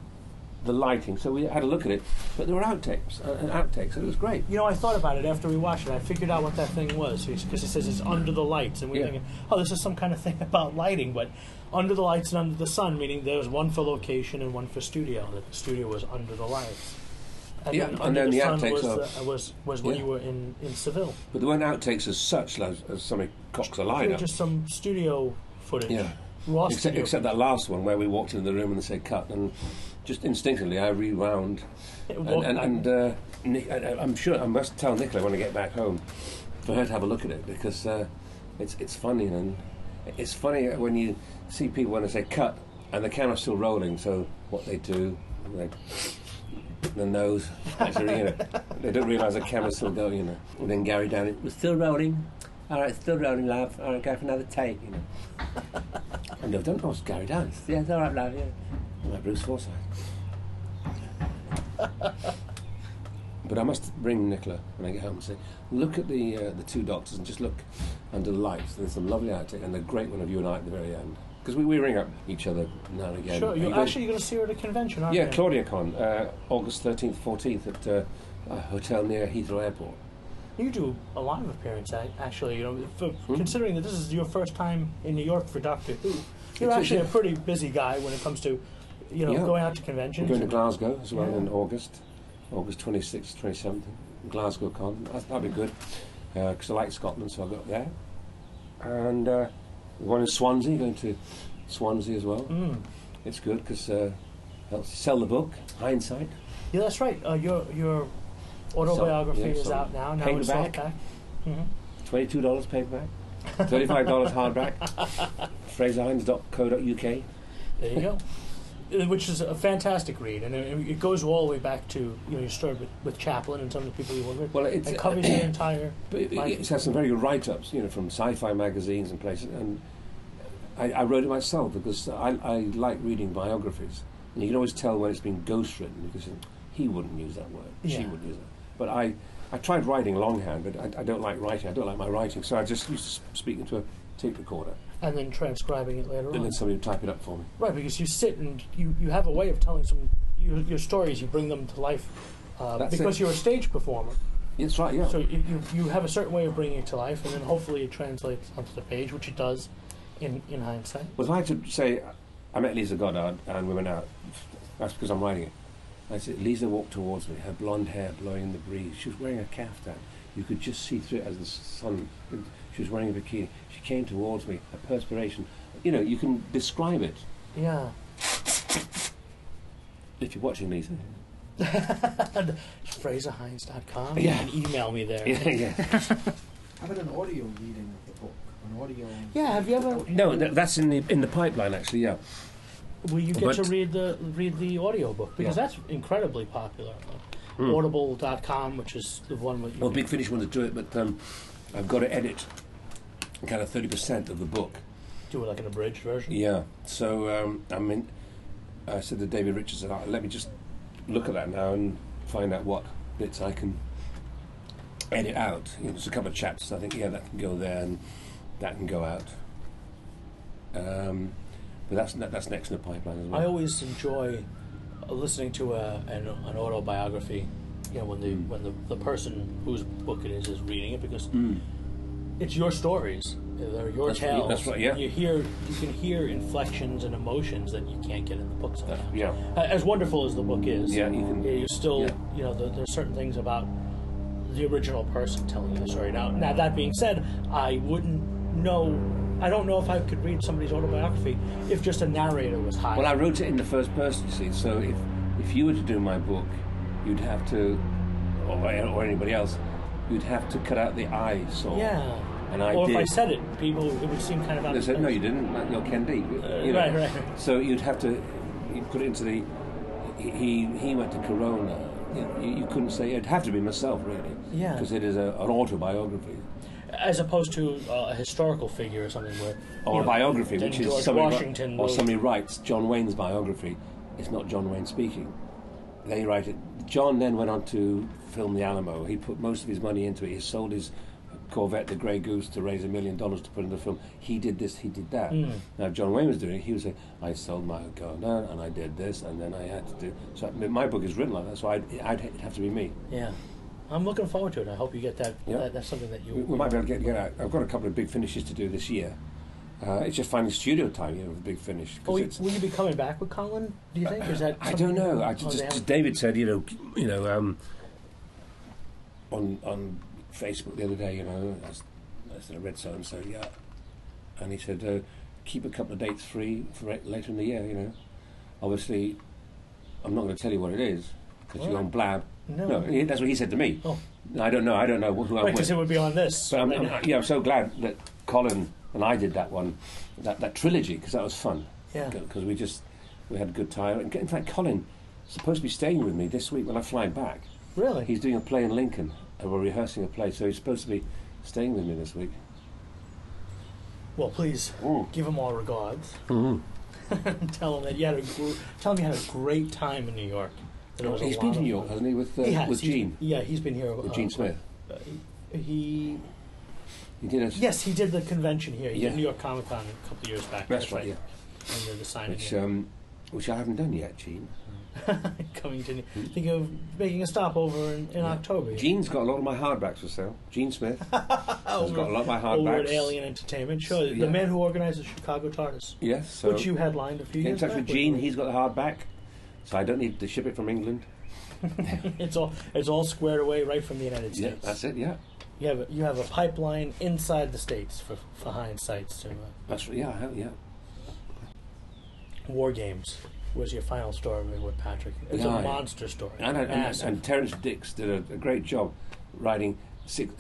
The lighting, so we had a look at it, but there were outtakes, and it was great. You know, I thought about it after we watched it. I figured out what that thing was, because it says it's under the lights, and we're thinking, oh, this is some kind of thing about lighting, but under the lights and under the sun, meaning there was one for location and one for studio, and the studio was under the lights. And yeah, and then the outtakes was when you were in Seville. But there weren't outtakes as such, as something cocks a line up. Just some studio footage. Yeah. Except that last one where we walked into the room and they said cut, and just instinctively I rewound. I'm sure I must tell Nicola when I get back home for her to have a look at it, because it's funny, and it's funny when you see people when they say cut and the camera's still rolling. So what they do, they the nose, actually, you know, they don't realise the camera's still going, you know. And then Gary down, it was still rolling. All right, still rolling, love. All right, go for another take, you know. And I don't ask Gary down. Yeah, it's all right, love. Yeah. Like Bruce Forsyth. But I must bring Nicola when I get home and say, look at the two doctors and just look under the lights. There's some lovely outtake and a great one of you and I at the very end. Because we ring up each other now and again. Sure, you're going to see her at a convention, aren't you? Yeah, Claudia Con, August 13th, 14th at a hotel near Heathrow Airport. You do a lot of appearances, actually. You know, considering that this is your first time in New York for Doctor Who, you're a pretty busy guy when it comes to, you know, going out to conventions. We're going to Glasgow as well in August 26th, 27th, Glasgow Con. That'll be good, because I like Scotland, so I got there. And one in Swansea, going to Swansea as well. It's good because helps sell the book, Hindsight. Yeah, that's right. Your autobiography is out now. Now it's softback. $22 paperback, $35 hardback. FraserHines.co.uk. There you go. Which is a fantastic read, and it goes all the way back to, you know, you started with Chaplin and some of the people you worked with. Well, it covers your entire life. It's had some very good write-ups, you know, from sci-fi magazines and places. And I wrote it myself because I like reading biographies, and you can always tell when it's been ghostwritten because he wouldn't use that word, she wouldn't use it. But I tried writing longhand, but I don't like writing. I don't like my writing, so I just used to speak into a tape recorder. And then transcribing it later on. And then somebody would type it up for me. Right, because you sit and you have a way of telling your stories, you bring them to life. Because you're a stage performer. That's right, yeah. So you have a certain way of bringing it to life, and then hopefully it translates onto the page, which it does in hindsight. Well, if I had to say, I met Lisa Goddard and we went out, that's because I'm writing it. I said, Lisa walked towards me, her blonde hair blowing in the breeze. She was wearing a caftan. You could just see through it as the sun. She was wearing a bikini. She came towards me, a perspiration. You know, you can describe it. Yeah. If you're watching these. FraserHines.com. Yeah. You can email me there. Yeah, yeah. How about an audio reading of the book? An audio. Yeah, have you ever. No, that's in the pipeline, actually, yeah. Well, you get to read the audio book, because that's incredibly popular. Audible.com, which is the one with. Well, Big Finish wanted to do it, but I've got to edit kind of 30% of the book. Do it like an abridged version? Yeah. So I said to David Richardson, let me just look at that now and find out what bits I can edit out. You know, there's a couple of chapters. I think, that can go there and that can go out. But that's next in the pipeline as well. I always enjoy listening to an autobiography, you know, when the person whose book it is reading it, because it's your stories, they're your tales. That's right, yeah. You can hear inflections and emotions that you can't get in the book sometimes. As wonderful as the book is, you're still, you know, there's certain things about the original person telling you the story. Now that being said, I don't know if I could read somebody's autobiography if just a narrator was hired. Well, I wrote it in the first person, you see, so if you were to do my book, you'd have to, or anybody else, you'd have to cut out the I song. Yeah. And I did. If I said it, it would seem kind of out of place. They said, no, you didn't, no, Ken Deep. You know. Right. So you'd have to put it into the, he went to Corona. You couldn't say, it'd have to be myself, really. Yeah. Because it is an autobiography. As opposed to a historical figure or something where... Or a biography, which is Washington. Or somebody writes John Wayne's biography. It's not John Wayne speaking. They write it. John then went on to film The Alamo. He put most of his money into it. He sold his Corvette, the Grey Goose, to raise $1 million to put in the film. He did this, he did that. Now, if John Wayne was doing it, he would say, I sold my car and I did this, and then I had to do... So my book is written like that, so it'd have to be me. Yeah. I'm looking forward to it. I hope you get that. That's something that you might be able to get out. I've got a couple of big finishes to do this year. It's just finding studio time, you know, with a big finish. Will you be coming back with Colin, do you think? Is that I don't know. I just David said, on Facebook the other day, I said I read so-and-so, yeah. And he said, keep a couple of dates free for later in the year, Obviously, I'm not going to tell you what it is, because you're on Blab. No, that's what he said to me. Oh. I don't know who I'm with. Because it would be on this. But I'm so glad that Colin and I did that one, that trilogy, because that was fun. Yeah. Because we had a good time. And in fact, Colin is supposed to be staying with me this week when I fly back. Really? He's doing a play in Lincoln, and we're rehearsing a play, so he's supposed to be staying with me this week. Well, please give him all regards. Mm-hmm. Tell him that you had a great time in New York. He's been to New York, hasn't he? With Gene. Yeah, he's been here. With Gene Smith. He did. Yes, he did the convention here. He did New York Comic Con a couple of years back. That's right. Yeah. And did the signing. Which I haven't done yet, Gene. Coming to think of making a stopover in October. Gene's got a lot of my hardbacks for sale. Gene Smith has got a lot of my hardbacks. Over at Alien Entertainment. Sure, the man who organised the Chicago TARDIS. Yes, so which you headlined a few years back. Get in touch with Gene. He's got the hardback, so I don't need to ship it from England. It's all squared away right from the United States. Yeah, that's it. Yeah. You have a pipeline inside the states for hindsights to. That's right. Yeah, I have. Yeah. War Games was your final story with Patrick. It's a monster story. And Terence Dicks did a great job writing 10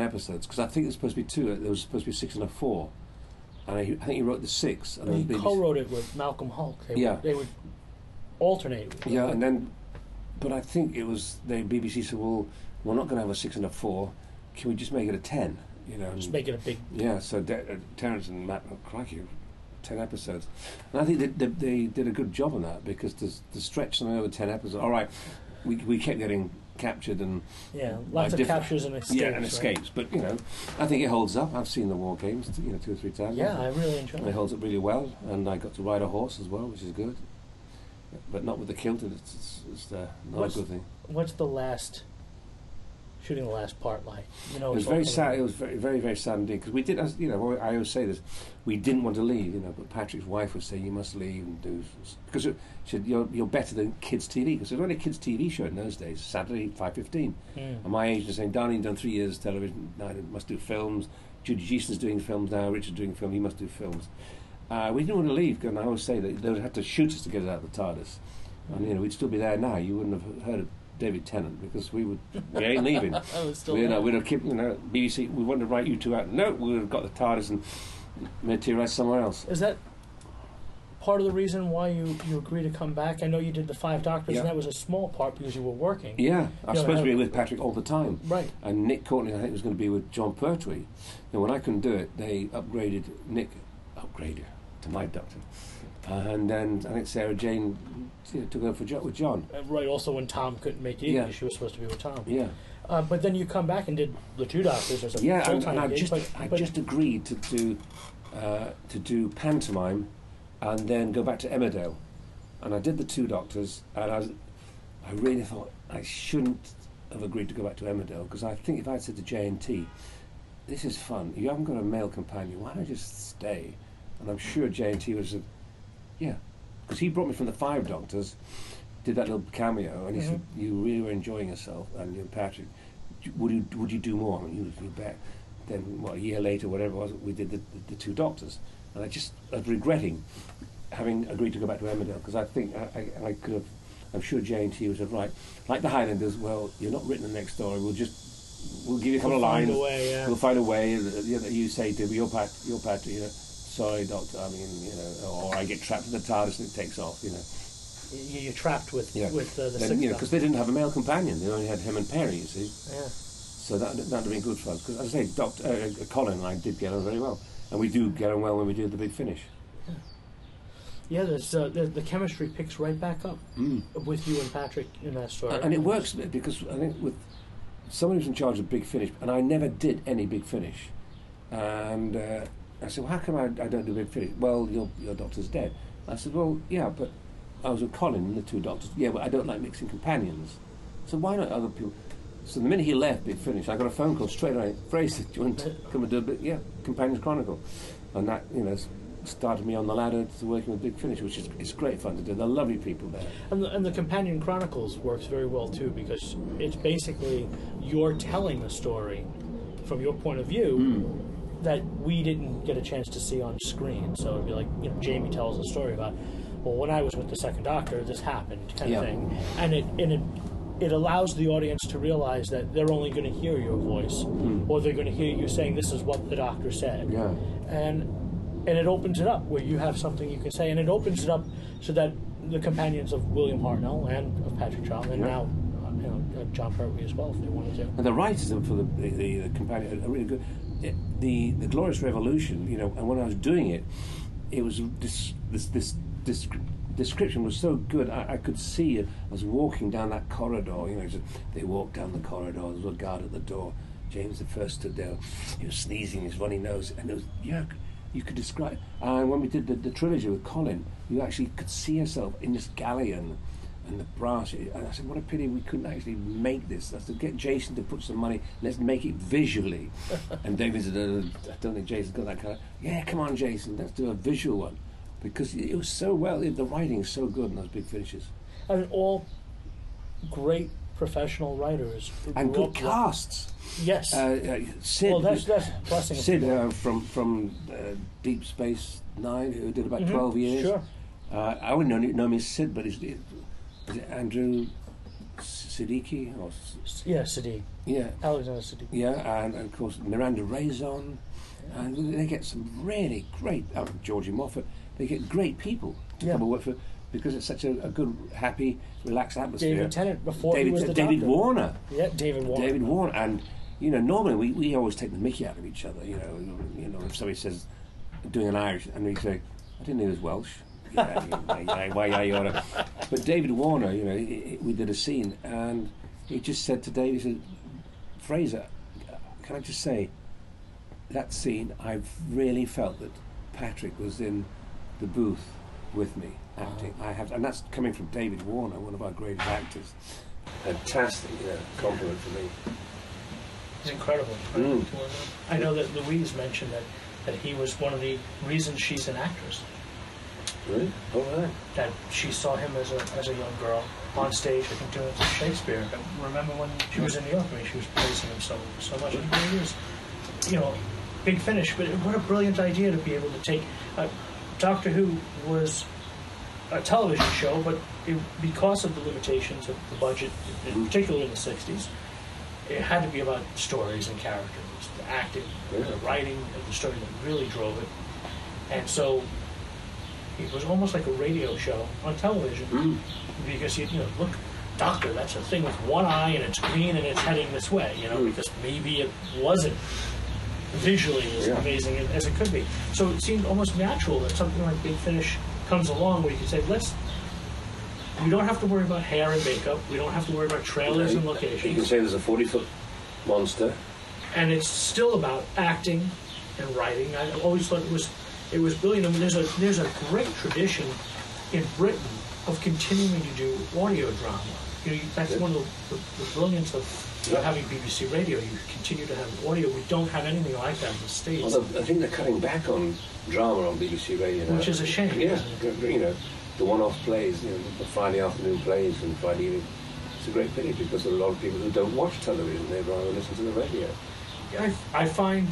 episodes, because I think it was supposed to be 2. There was supposed to be 6 and a 4, and I think he wrote the 6. And he co-wrote it with Malcolm Hulke. They would alternate. But I think it was the BBC said, "Well, we're not going to have a 6 and a 4. Can we just make it a 10? Just make it a big." Yeah. So Terence and Matt, crikey. 10 episodes, and I think they did a good job on that, because the stretch on over 10 episodes. All right, we kept getting captured and lots of captures and escapes. Yeah, and escapes. Right? But I think it holds up. I've seen the War Games, 2 or 3 times. Yeah, I really enjoyed it. It holds up really well, and I got to ride a horse as well, which is good, but not with the kilt. It's not a good thing. What's the last shooting? The last part, like it was very sad. It was very, very, very sad indeed, because we did. I always say this. We didn't want to leave, but Patrick's wife was saying, "You must leave and do," because she said, "You're better than kids' TV," because there was only a kids' TV show in those days, Saturday 5:15. And my agent was saying, "Darling, done 3 years television. I must do films. Judy Geeson's doing films now. Richard's doing film. You must do films." We didn't want to leave, and I always say that they would have to shoot us to get us out of the TARDIS, and we'd still be there now. You wouldn't have heard of David Tennant, because we ain't leaving. We'd have kept BBC. We wanted to write you two out. No, we would have got the TARDIS and materialize somewhere else. Is that part of the reason why you agree to come back? I know you did the 5 Doctors, and that was a small part because you were working. Yeah, I was supposed to be with Patrick all the time. Right. And Nick Courtney, I think, was going to be with Jon Pertwee. Now, when I couldn't do it, they upgraded Nick to my doctor. And then I think Sarah Jane took over with Jon. Right, also when Tom couldn't make it, she was supposed to be with Tom. Yeah. But then you come back and did the 2 Doctors or something. Yeah, and I just agreed to do pantomime, and then go back to Emmerdale, and I did the 2 Doctors, and I really thought I shouldn't have agreed to go back to Emmerdale, because I think if I had said to J&T, "This is fun. You haven't got a male companion. Why don't you just stay?" And I'm sure J&T would have said, "Yeah," because he brought me from the 5 Doctors. Did that little cameo, and he said, "You really were enjoying yourself, and Patrick, would you do more?" And you bet. Then a year later, whatever it was, we did the 2 Doctors, and I was regretting having agreed to go back to Emmerdale, because I think I could have. I'm sure J&T was right, like the Highlanders. "Well, you're not written in the next story. We'll give you a couple of lines. We'll find a way." You say to your Patrick, "Sorry, Doctor. I mean, or I get trapped in the TARDIS and it takes off, You're trapped with the 6th Doctor. Because they didn't have a male companion. They only had him and Perry, you see. Yeah. So that would have been good for us. Because, as I say, Colin and I did get on very well. And we do get on well when we do the big finish. Yeah, there's, the chemistry picks right back up with you and Patrick in that story. And it works, because I think with someone who's in charge of big finish, and I never did any big finish. And I said, "Well, how come I don't do big finish?" "Well, your doctor's dead." I said, "Well, yeah, but I was with Colin and the 2 Doctors." "Yeah, but I don't like mixing companions." "So why not other people?" So the minute he left, big finish, I got a phone call straight away. "Fraser, do you want to come and do a bit?" "Yeah, Companions Chronicle." and that, you know, started me on the ladder to working with Big Finish, which is it's great fun to do. They're lovely people there. And the Companion Chronicles works very well too, because it's basically you're telling the story from your point of view that we didn't get a chance to see on screen. So it'd be like, you know, Jamie tells a story about, well, when I was with the Second Doctor, this happened, kind of thing, and it allows the audience to realize that they're only going to hear your voice, or they're going to hear you saying, this is what the Doctor said. Yeah. And it opens it up where you have something you can say, and it opens it up so that the companions of William Hartnell and of Patrick Troughton, and now Jon Pertwee as well, if they wanted to. And the writers for the companion are really good. The Glorious Revolution, you know, and when I was doing it, it was this description was so good. I could see it. I was walking down that corridor. You know, just, they walked down the corridor. There was a guard at the door. James I stood there. He was sneezing, his runny nose, and there was you could describe. And when we did the trilogy with Colin, you actually could see yourself in this galleon and the brass. And I said, what a pity we couldn't actually make this. I said, get Jason to put some money, let's make it visually. And David said, I don't think Jason's got that kind of, yeah, come on, Jason, let's do a visual one. Because it was so well, the writing's so good in those Big Finishes. I mean, all great professional writers. And good casts. Yes. Sid, well, that's blessing. Sid from Deep Space Nine, who did about 12 years. Sure. I wouldn't know him as Sid, but is it Andrew Siddiqui? Or Siddiqui. Yeah. Alexander Siddiqui. Yeah, and of course Miranda Raison. Yeah. And they get some really great, Georgie Moffat, they get great people to come and work for, because it's such a good, happy, relaxed atmosphere. David Tennant before David, he was the David Doctor. Warner. Yeah, David Warner. And, you know, normally we always take the mickey out of each other, you know, if somebody says, doing an Irish, and we say, I didn't know he was Welsh. But David Warner, you know, we did a scene, and he just said to David, he said, Fraser, can I just say, that scene, I've really felt that Patrick was in the booth with me acting. I have, and that's coming from David Warner, one of our greatest actors. Fantastic, you know, compliment for me. He's incredible. I know that Louise mentioned that he was one of the reasons she's an actress. Really? Oh, right. That she saw him as a young girl on stage, I think, doing some Shakespeare. I remember when she was in New York, I mean, she was praising him so much. It was, you know, Big Finish, but what a brilliant idea to be able to take. Doctor Who was a television show, but because of the limitations of the budget, particularly in the 60s, it had to be about stories and characters, the acting, the writing, and the story that really drove it. And so it was almost like a radio show on television, because you know, look, Doctor, that's a thing with one eye and it's green and it's heading this way, you know, because maybe it wasn't visually as amazing as it could be. So it seemed almost natural that something like Big Finish comes along where you can say, we don't have to worry about hair and makeup, we don't have to worry about trailers and locations. You can say there's a 40-foot monster. And it's still about acting and writing. I always thought it was brilliant. I mean, there's a great tradition in Britain of continuing to do audio drama. You know, that's one of the brilliance of having BBC Radio. You continue to have audio. We don't have anything like that in the States. Although I think they're cutting back on drama on BBC Radio now. Which is a shame. Yeah, you know, the one-off plays, you know, the Friday afternoon plays and Friday evening. It's a great pity because there are a lot of people who don't watch television. They'd rather listen to the radio. Yeah. I find,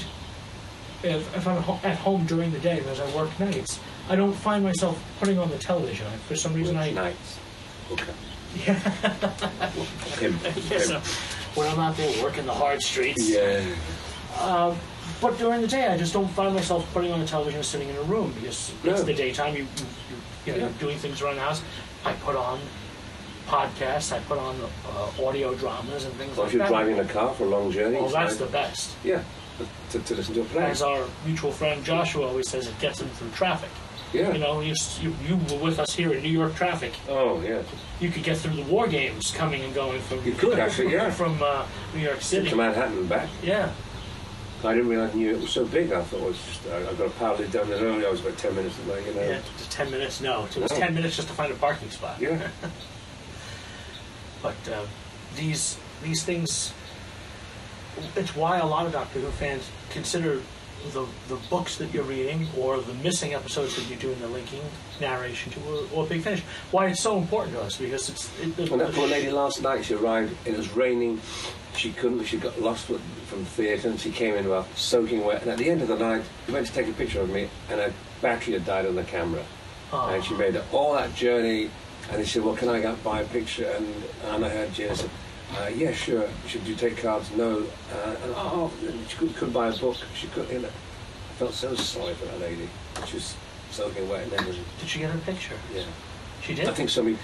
if I'm at home during the day, because I work nights, I don't find myself putting on the television. For some reason, nights. Okay. Yeah. So, when I'm out there working the hard streets. Yeah. But during the day, I just don't find myself putting on the television and sitting in a room, because it's the daytime. You're doing things around the house. I put on podcasts. I put on audio dramas and things like that. If you're driving a car for a long journey. Well, that's the best. Yeah. To listen to a play. As our mutual friend Joshua always says, it gets him through traffic. Yeah. You know, you were with us here in New York traffic. Oh, yeah. You could get through the war games coming and going from from New York City to Manhattan and back. Yeah. I didn't realize it was so big. I thought it was just, I got pounded down as early. I was about 10 minutes away, you know. Yeah, just 10 minutes, no. It was 10 minutes just to find a parking spot. Yeah. But these things, it's why a lot of Doctor Who fans consider the books that you're reading or the missing episodes that you're doing the linking narration to, or Big Finish. Why it's so important to us, because it's... Well, poor lady last night, she arrived, it was raining, she couldn't, she got lost from the theatre, and she came in well, soaking wet, and at the end of the night, she went to take a picture of me, and her battery had died on the camera. Oh. And she made all that journey, and they said, well, can I go buy a picture? And I heard Gina said, yeah, sure. Should you take cards? No. And oh, she couldn't buy a book. She couldn't. You know, I felt so sorry for that lady. She was soaking wet. Did she get her picture? Yeah, she did. I think somebody,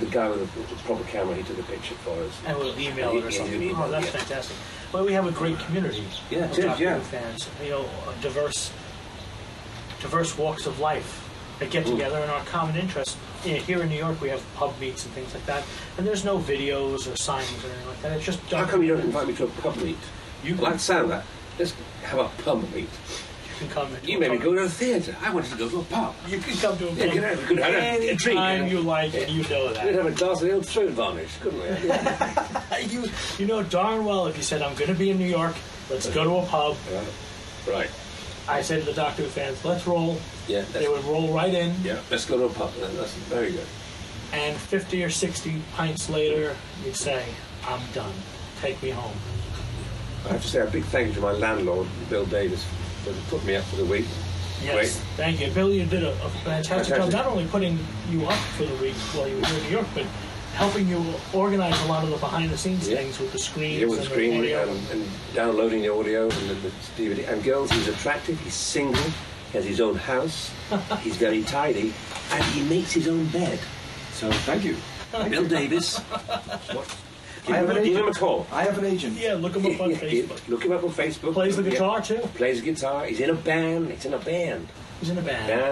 the guy with the proper camera, he took a picture for us. And we'll email it or something. Email, oh, that's fantastic. Well, we have a great community. Yeah, of Doctor Who fans. You know, diverse walks of life that get together in our common interest. Here in New York, we have pub meets and things like that, and there's no videos or signs or anything like that. It's just how come you don't invite me to a pub meet? You like the sound that? Let's have a pub meet. You can come. You made me go to a theatre. I wanted to go to a pub. You can come to a pub any time you like, and you know that. We'd have a glass of old fruit varnish, couldn't we? Yeah. you know darn well if you said I'm going to be in New York, let's go to a pub. Right. I said to the Doctor Who fans, let's roll. Yeah, they would roll right in. Yeah, let's go to a pub. That's very good. And 50 or 60 pints later, you'd say, I'm done. Take me home. I have to say a big thank you to my landlord, Bill Davis, for putting me up for the week. Yes, great. Thank you. Bill, you did a fantastic job, not only putting you up for the week while you were here in New York, but helping you organize a lot of the behind-the-scenes things with the screens, and downloading the audio and the DVD. And girls, he's attractive, he's single, he has his own house, he's very tidy, and he makes his own bed. So thank you. Bill Davis. Give him a call. I have an agent. Yeah, look him up on Facebook. Look him up on Facebook. Plays the guitar, too. Plays the guitar. He's in a band. He's in a band.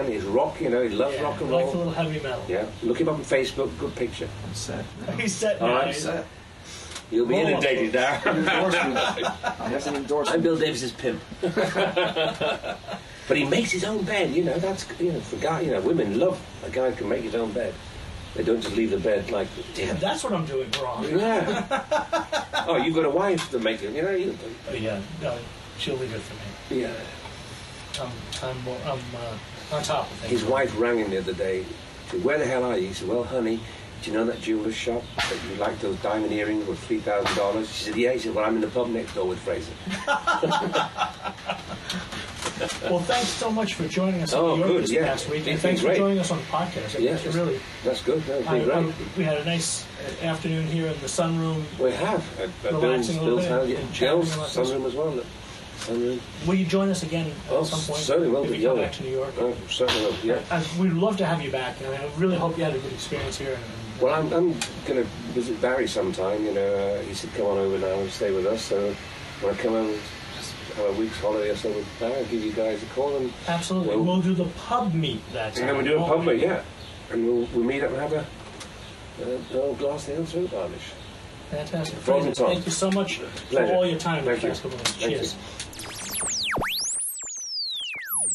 He's rock, you know, he loves rock and roll. Likes a little heavy metal. Yeah, look him up on Facebook, good picture. I'm set. He's set now. I'm set. You'll be inundated now. I have an endorsement. I'm Bill Davis's pimp. But he makes his own bed, you know, that's, you know, for guy, you know, women love a guy who can make his own bed. They don't just leave the bed like... Damn, that's what I'm doing wrong. Yeah. Oh, you've got a wife to make it, you know. Yeah, no, she'll leave it for me. Yeah. I'm on top of things. His wife rang him the other day. Said, where the hell are you? He said, well, honey, do you know that jeweler's shop that you like those diamond earrings worth $3,000? She said, yeah. He said, well, I'm in the pub next door with Fraser. Well, thanks so much for joining us on New York this past week. And thanks for joining us on the podcast. Really, that's good. We had a nice afternoon here in the sunroom. We have. Relaxing Bill's a little bit. And Jill's sunroom as well. Will you join us again at some point? Certainly will. If you come back to New York. Oh, certainly will, yeah. We'd love to have you back. I mean, I really hope you had a good experience here. Well, I'm going to visit Barry sometime. You know, he said, come on over now and stay with us. So when I come over, just have a week's holiday or so with Barry, I'll give you guys a call. And absolutely. We'll do the pub meet that time. And then we'll do a pub meet, yeah. And we'll meet up and have a old glass of fruit varnish. Fantastic. Fraser, thank you so much for all your time. Thank you. Cheers.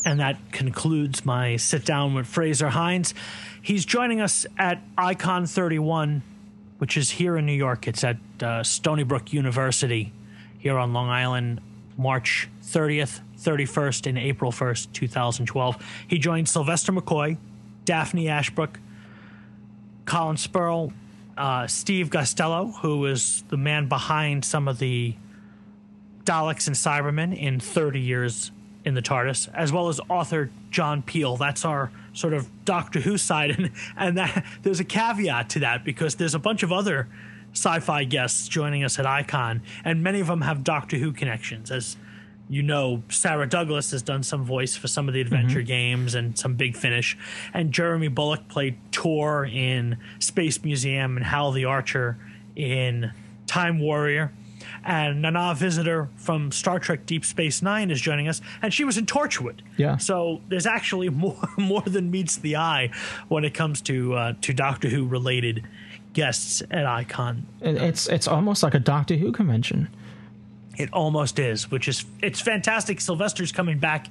And that concludes my sit down with Fraser Hines. He's joining us at Icon 31, which is here in New York. It's at Stony Brook University here on Long Island, March 30th, 31st, and April 1st, 2012. He joined Sylvester McCoy, Daphne Ashbrook, Colin Spurl, Steve Gostello, who is the man behind some of the Daleks and Cybermen in 30 Years in the TARDIS, as well as author John Peel. That's our sort of Doctor Who side, and that there's a caveat to that, because there's a bunch of other sci-fi guests joining us at Icon, and many of them have Doctor Who connections. As you know, Sarah Douglas has done some voice for some of the adventure games and some Big Finish, and Jeremy Bullock played Tor in Space Museum and Hal the Archer in Time Warrior. And Nana Visitor from Star Trek Deep Space Nine is joining us, and she was in Torchwood. Yeah. So there's actually more than meets the eye when it comes to Doctor Who related guests at Icon. It's almost like a Doctor Who convention. It almost is, which is it's fantastic. Sylvester's coming back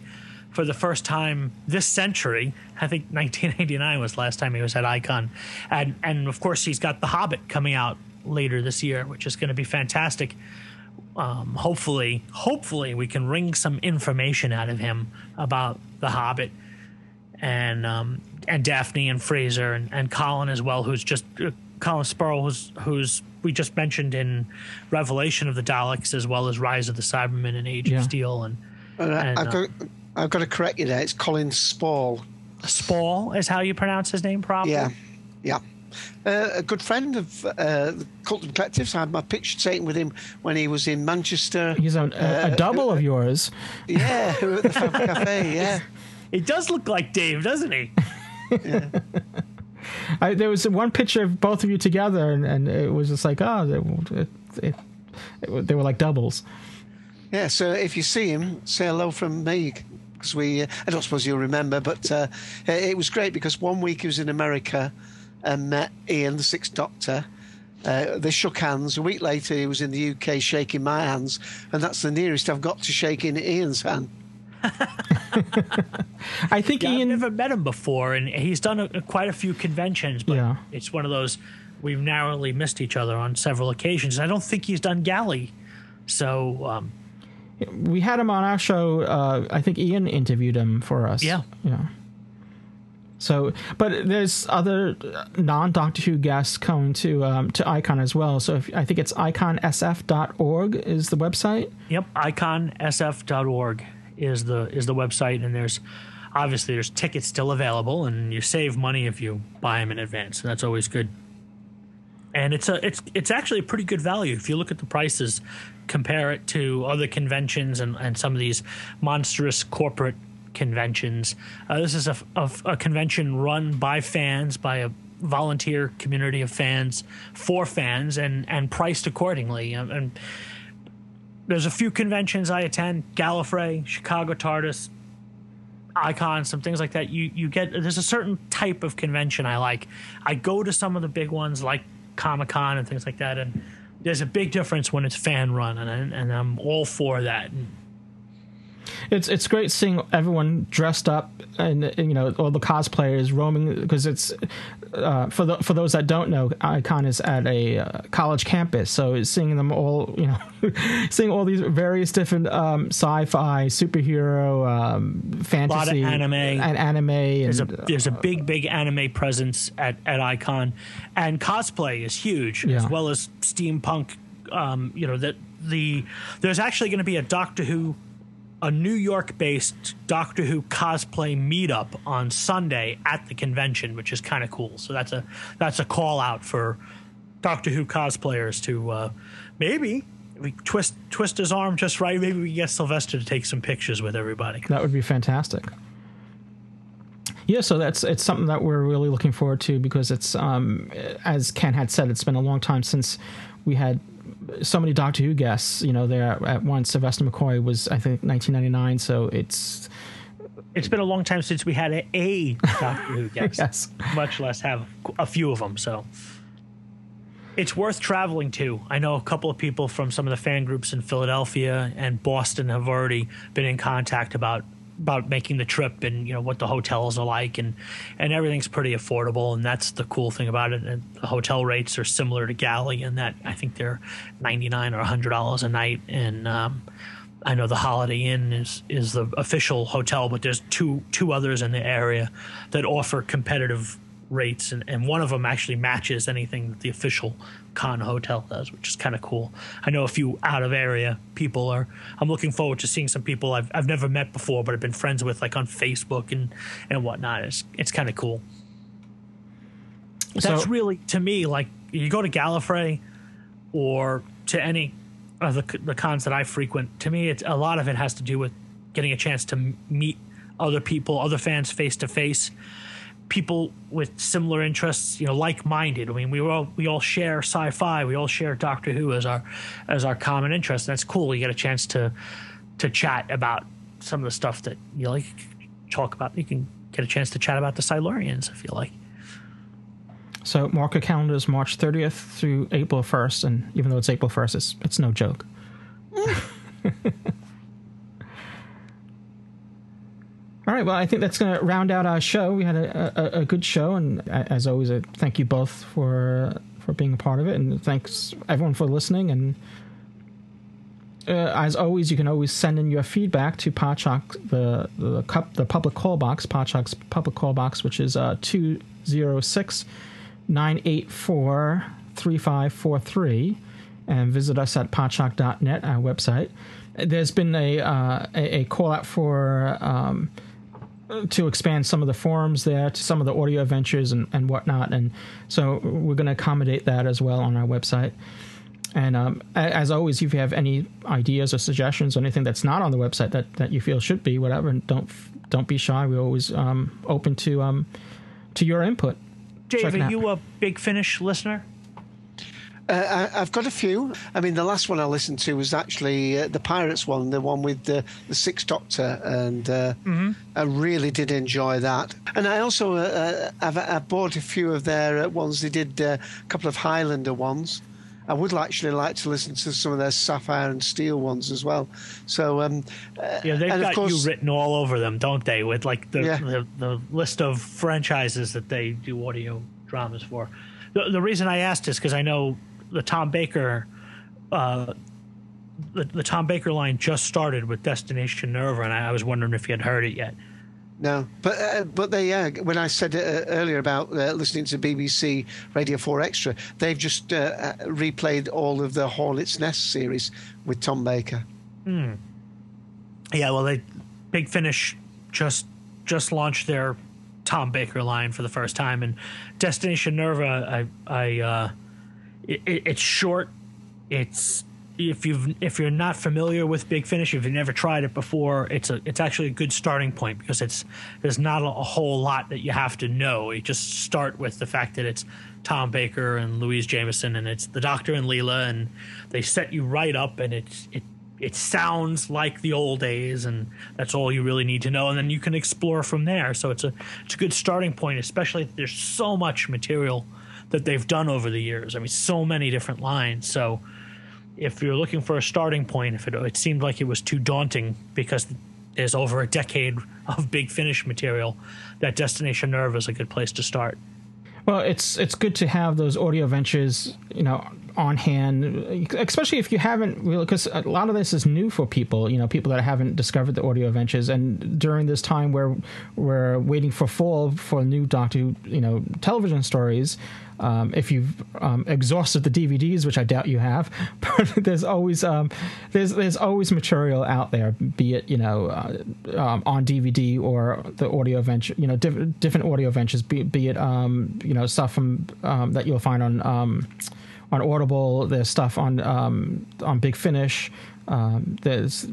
for the first time this century. I think 1989 was the last time he was at Icon, and of course he's got The Hobbit coming out later this year, which is going to be fantastic. Hopefully we can wring some information out of him about the Hobbit and Daphne and Fraser and Colin as well, who's just Colin Spurrell, who's we just mentioned in Revelation of the Daleks, as well as Rise of the Cybermen and Age of Steel. I've got to correct you there. It's Colin Spall. Spall is how you pronounce his name properly? Yeah, yeah. A good friend of the Cultum Collectives. I had my picture taken with him when he was in Manchester. He's a double of yours. Yeah, at the Fab Cafe, yeah. He does look like Dave, doesn't he? Yeah. There was one picture of both of you together, and it was just like, they were like doubles. Yeah, so if you see him, say hello from me. Because I don't suppose you'll remember, but it was great because one week he was in America and met Ian, the Sixth Doctor. They shook hands. A week later, he was in the UK shaking my hands, and that's the nearest I've got to shaking Ian's hand. I think Ian... I've never met him before, and he's done quite a few conventions, but it's one of those we've narrowly missed each other on several occasions. I don't think he's done Galley, so... we had him on our show. I think Ian interviewed him for us. Yeah. So, but there's other non-Doctor Who guests coming to Icon as well. So I think it's iconsf.org is the website. Yep, iconsf.org is the website, and there's tickets still available, and you save money if you buy them in advance. And that's always good. And it's actually a pretty good value if you look at the prices. Compare it to other conventions and some of these monstrous corporate conventions. This is a convention run by fans, by a volunteer community of fans, for fans, and priced accordingly. And there's a few conventions I attend: Gallifrey, Chicago TARDIS, Icon, some things like that. You get, there's a certain type of convention I like. I go to some of the big ones like Comic-Con and things like that, and there's a big difference when it's fan run, and I'm all for that. It's great seeing everyone dressed up, and all the cosplayers roaming, because it's for those that don't know, Icon is at a college campus, so it's seeing them all, seeing all these various different sci-fi, superhero, fantasy, a lot of anime. There's a big anime presence at Icon, and cosplay is huge, as well as steampunk. There's actually going to be a New York-based Doctor Who cosplay meetup on Sunday at the convention, which is kind of cool. So that's a call out for Doctor Who cosplayers to maybe we twist his arm just right. Maybe we can get Sylvester to take some pictures with everybody. That would be fantastic. Yeah, so it's something that we're really looking forward to, because it's as Ken had said, it's been a long time since we had so many Doctor Who guests, there at once. Sylvester McCoy was, I think, 1999. So it's been a long time since we had a Doctor Who guest, much less have a few of them. So it's worth traveling to. I know a couple of people from some of the fan groups in Philadelphia and Boston have already been in contact about making the trip, and what the hotels are like, and everything's pretty affordable, and that's the cool thing about it. And the hotel rates are similar to Galley, in that I think they're $99 or $100 a night. And I know the Holiday Inn is the official hotel, but there's two others in the area that offer competitive rates, and one of them actually matches anything that the official Con hotel does, which is kind of cool. I know a few out of area people are. I'm looking forward to seeing some people I've never met before, but I've been friends with, like on Facebook and whatnot. It's kind of cool. So, that's really, to me, like you go to Gallifrey or to any of the cons that I frequent. To me, it's a lot of it has to do with getting a chance to meet other people, other fans face to face. People with similar interests, like-minded. I mean, we all share sci-fi. We all share Doctor Who as our common interest. And that's cool. You get a chance to chat about some of the stuff that you like. Talk about. You can get a chance to chat about the Silurians if you like. So mark your calendars, March 30th through April 1st. And even though it's April 1st, it's no joke. All right, well, I think that's going to round out our show. We had a good show, and as always, I thank you both for being a part of it, and thanks, everyone, for listening. And as always, you can always send in your feedback to Podshock, the public call box, Podshock's public call box, which is 206-984-3543, and visit us at podshock.net, our website. There's been a call out for to expand some of the forums there to some of the audio adventures and whatnot, and so we're going to accommodate that as well on our website. And as always, if you have any ideas or suggestions or anything that's not on the website that you feel should be, whatever, and don't be shy. We're always open to your input. Dave, are you a Big Finish listener? I've got a few. I mean, the last one I listened to was actually the Pirates one, the one with the Sixth Doctor, and I really did enjoy that. And I also I bought a few of their ones. They did a couple of Highlander ones. I would actually like to listen to some of their Sapphire and Steel ones as well. So yeah, they've got, of course, you written all over them, don't they? With like the list of franchises that they do audio dramas for. The reason I asked is because I know the Tom Baker, the Tom Baker line just started with Destination Nerva, and I was wondering if you had heard it yet. No, but they when I said earlier about listening to BBC Radio 4 Extra, they've just replayed all of the Hornet's Nest series with Tom Baker. Mm. Yeah, well, Big Finish just launched their Tom Baker line for the first time, and Destination Nerva, it's short. It's if you're not familiar with Big Finish, if you've never tried it before, it's actually a good starting point, because there's not a whole lot that you have to know. You just start with the fact that it's Tom Baker and Louise Jameson, and it's the Doctor and Leela, and they set you right up, and it sounds like the old days, and that's all you really need to know, and then you can explore from there. So it's a good starting point, especially if there's so much material that they've done over the years. I mean, so many different lines. So if you're looking for a starting point, if it seemed like it was too daunting because there's over a decade of Big Finish material, that Destination Nerve is a good place to start. Well, it's good to have those audio ventures, you know, on hand, especially if you haven't really, because a lot of this is new for people, you know, people that haven't discovered the audio adventures. And during this time where we're waiting for fall for new Doctor Who, you know, television stories, if you've exhausted the DVDs, which I doubt you have, but there's always material out there, be it, you know, on DVD or the audio adventure, you know, different audio adventures, be it you know, stuff from that you'll find on Audible. There's stuff on Big Finish. There's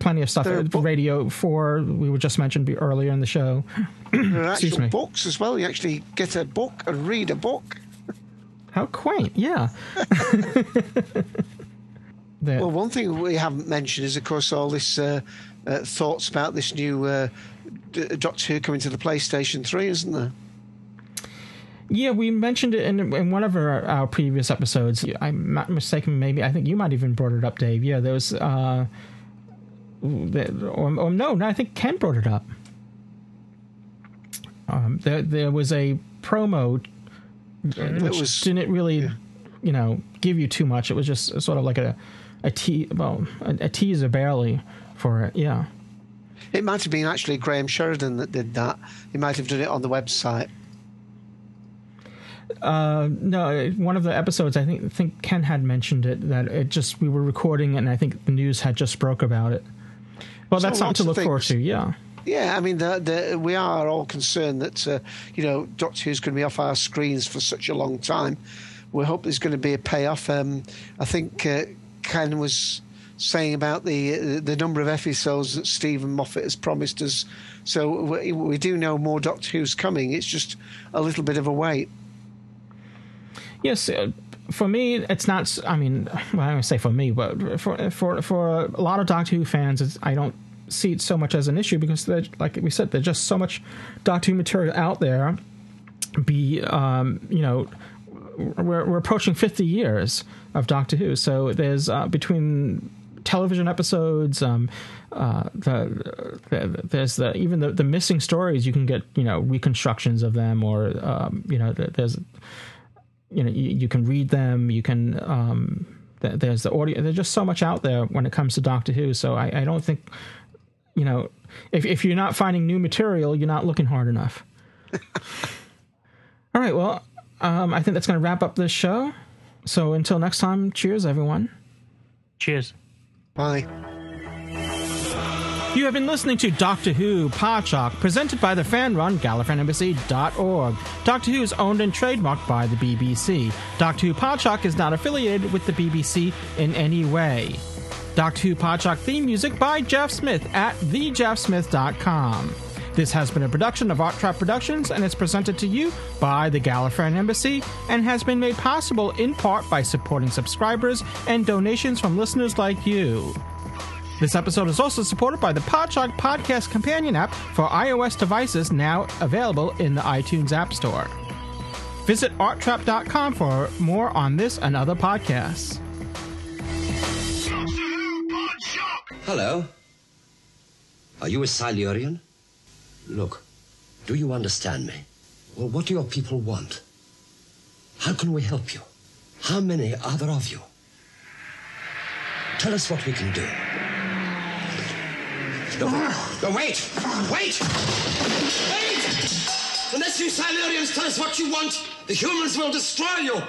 plenty of stuff. Radio 4, we were just mentioned earlier in the show. There are actual books as well. You actually get a book and read a book. How quaint, yeah. Well, one thing we haven't mentioned is, of course, all this thoughts about this new Doctor Who coming to the PlayStation 3, isn't there? Yeah, we mentioned it in one of our previous episodes. I'm not mistaken, maybe I think you might even brought it up, Dave. Yeah, there was, I think Ken brought it up. There was a promo, which didn't really, you know, give you too much. It was just sort of like a teaser barely for it. Yeah, it might have been actually Graham Sheridan that did that. He might have done it on the website. No, one of the episodes, I think Ken had mentioned it, that it just, we were recording and I think the news had just broke about it. Well, that's something to look forward to, yeah. Yeah, I mean, we are all concerned that, you know, Doctor Who's going to be off our screens for such a long time. We hope there's going to be a payoff. I think Ken was saying about the number of episodes that Stephen Moffat has promised us. So we do know more Doctor Who's coming. It's just a little bit of a wait. Yes, for me, it's not. I mean, well, I don't say for me, but for a lot of Doctor Who fans, I don't see it so much as an issue, because, like we said, there's just so much Doctor Who material out there. You know, we're approaching 50 years of Doctor Who, so there's between television episodes, there's even the missing stories. You can get, you know, reconstructions of them, or you know, there's. You know, you can read them. You can There's the audio. There's just so much out there when it comes to Doctor Who. So I don't think, you know, if you're not finding new material, you're not looking hard enough. All right. Well, I think that's going to wrap up this show. So until next time, cheers, everyone. Cheers. Bye. You have been listening to Doctor Who Podshock, presented by the fan-run GallifreyanEmbassy.org. Doctor Who is owned and trademarked by the BBC. Doctor Who Podshock is not affiliated with the BBC in any way. Doctor Who Podshock theme music by Jeff Smith at thejeffsmith.com. This has been a production of Art Trap Productions and is presented to you by the Gallifreyan Embassy and has been made possible in part by supporting subscribers and donations from listeners like you. This episode is also supported by the Podshock Podcast Companion app for iOS devices, now available in the iTunes App Store. Visit arttrap.com for more on this and other podcasts. Hello. Are you a Silurian? Look, do you understand me? Well, what do your people want? How can we help you? How many are there of you? Tell us what we can do. No, wait! Wait! Wait! Unless you Silurians tell us what you want, the humans will destroy you!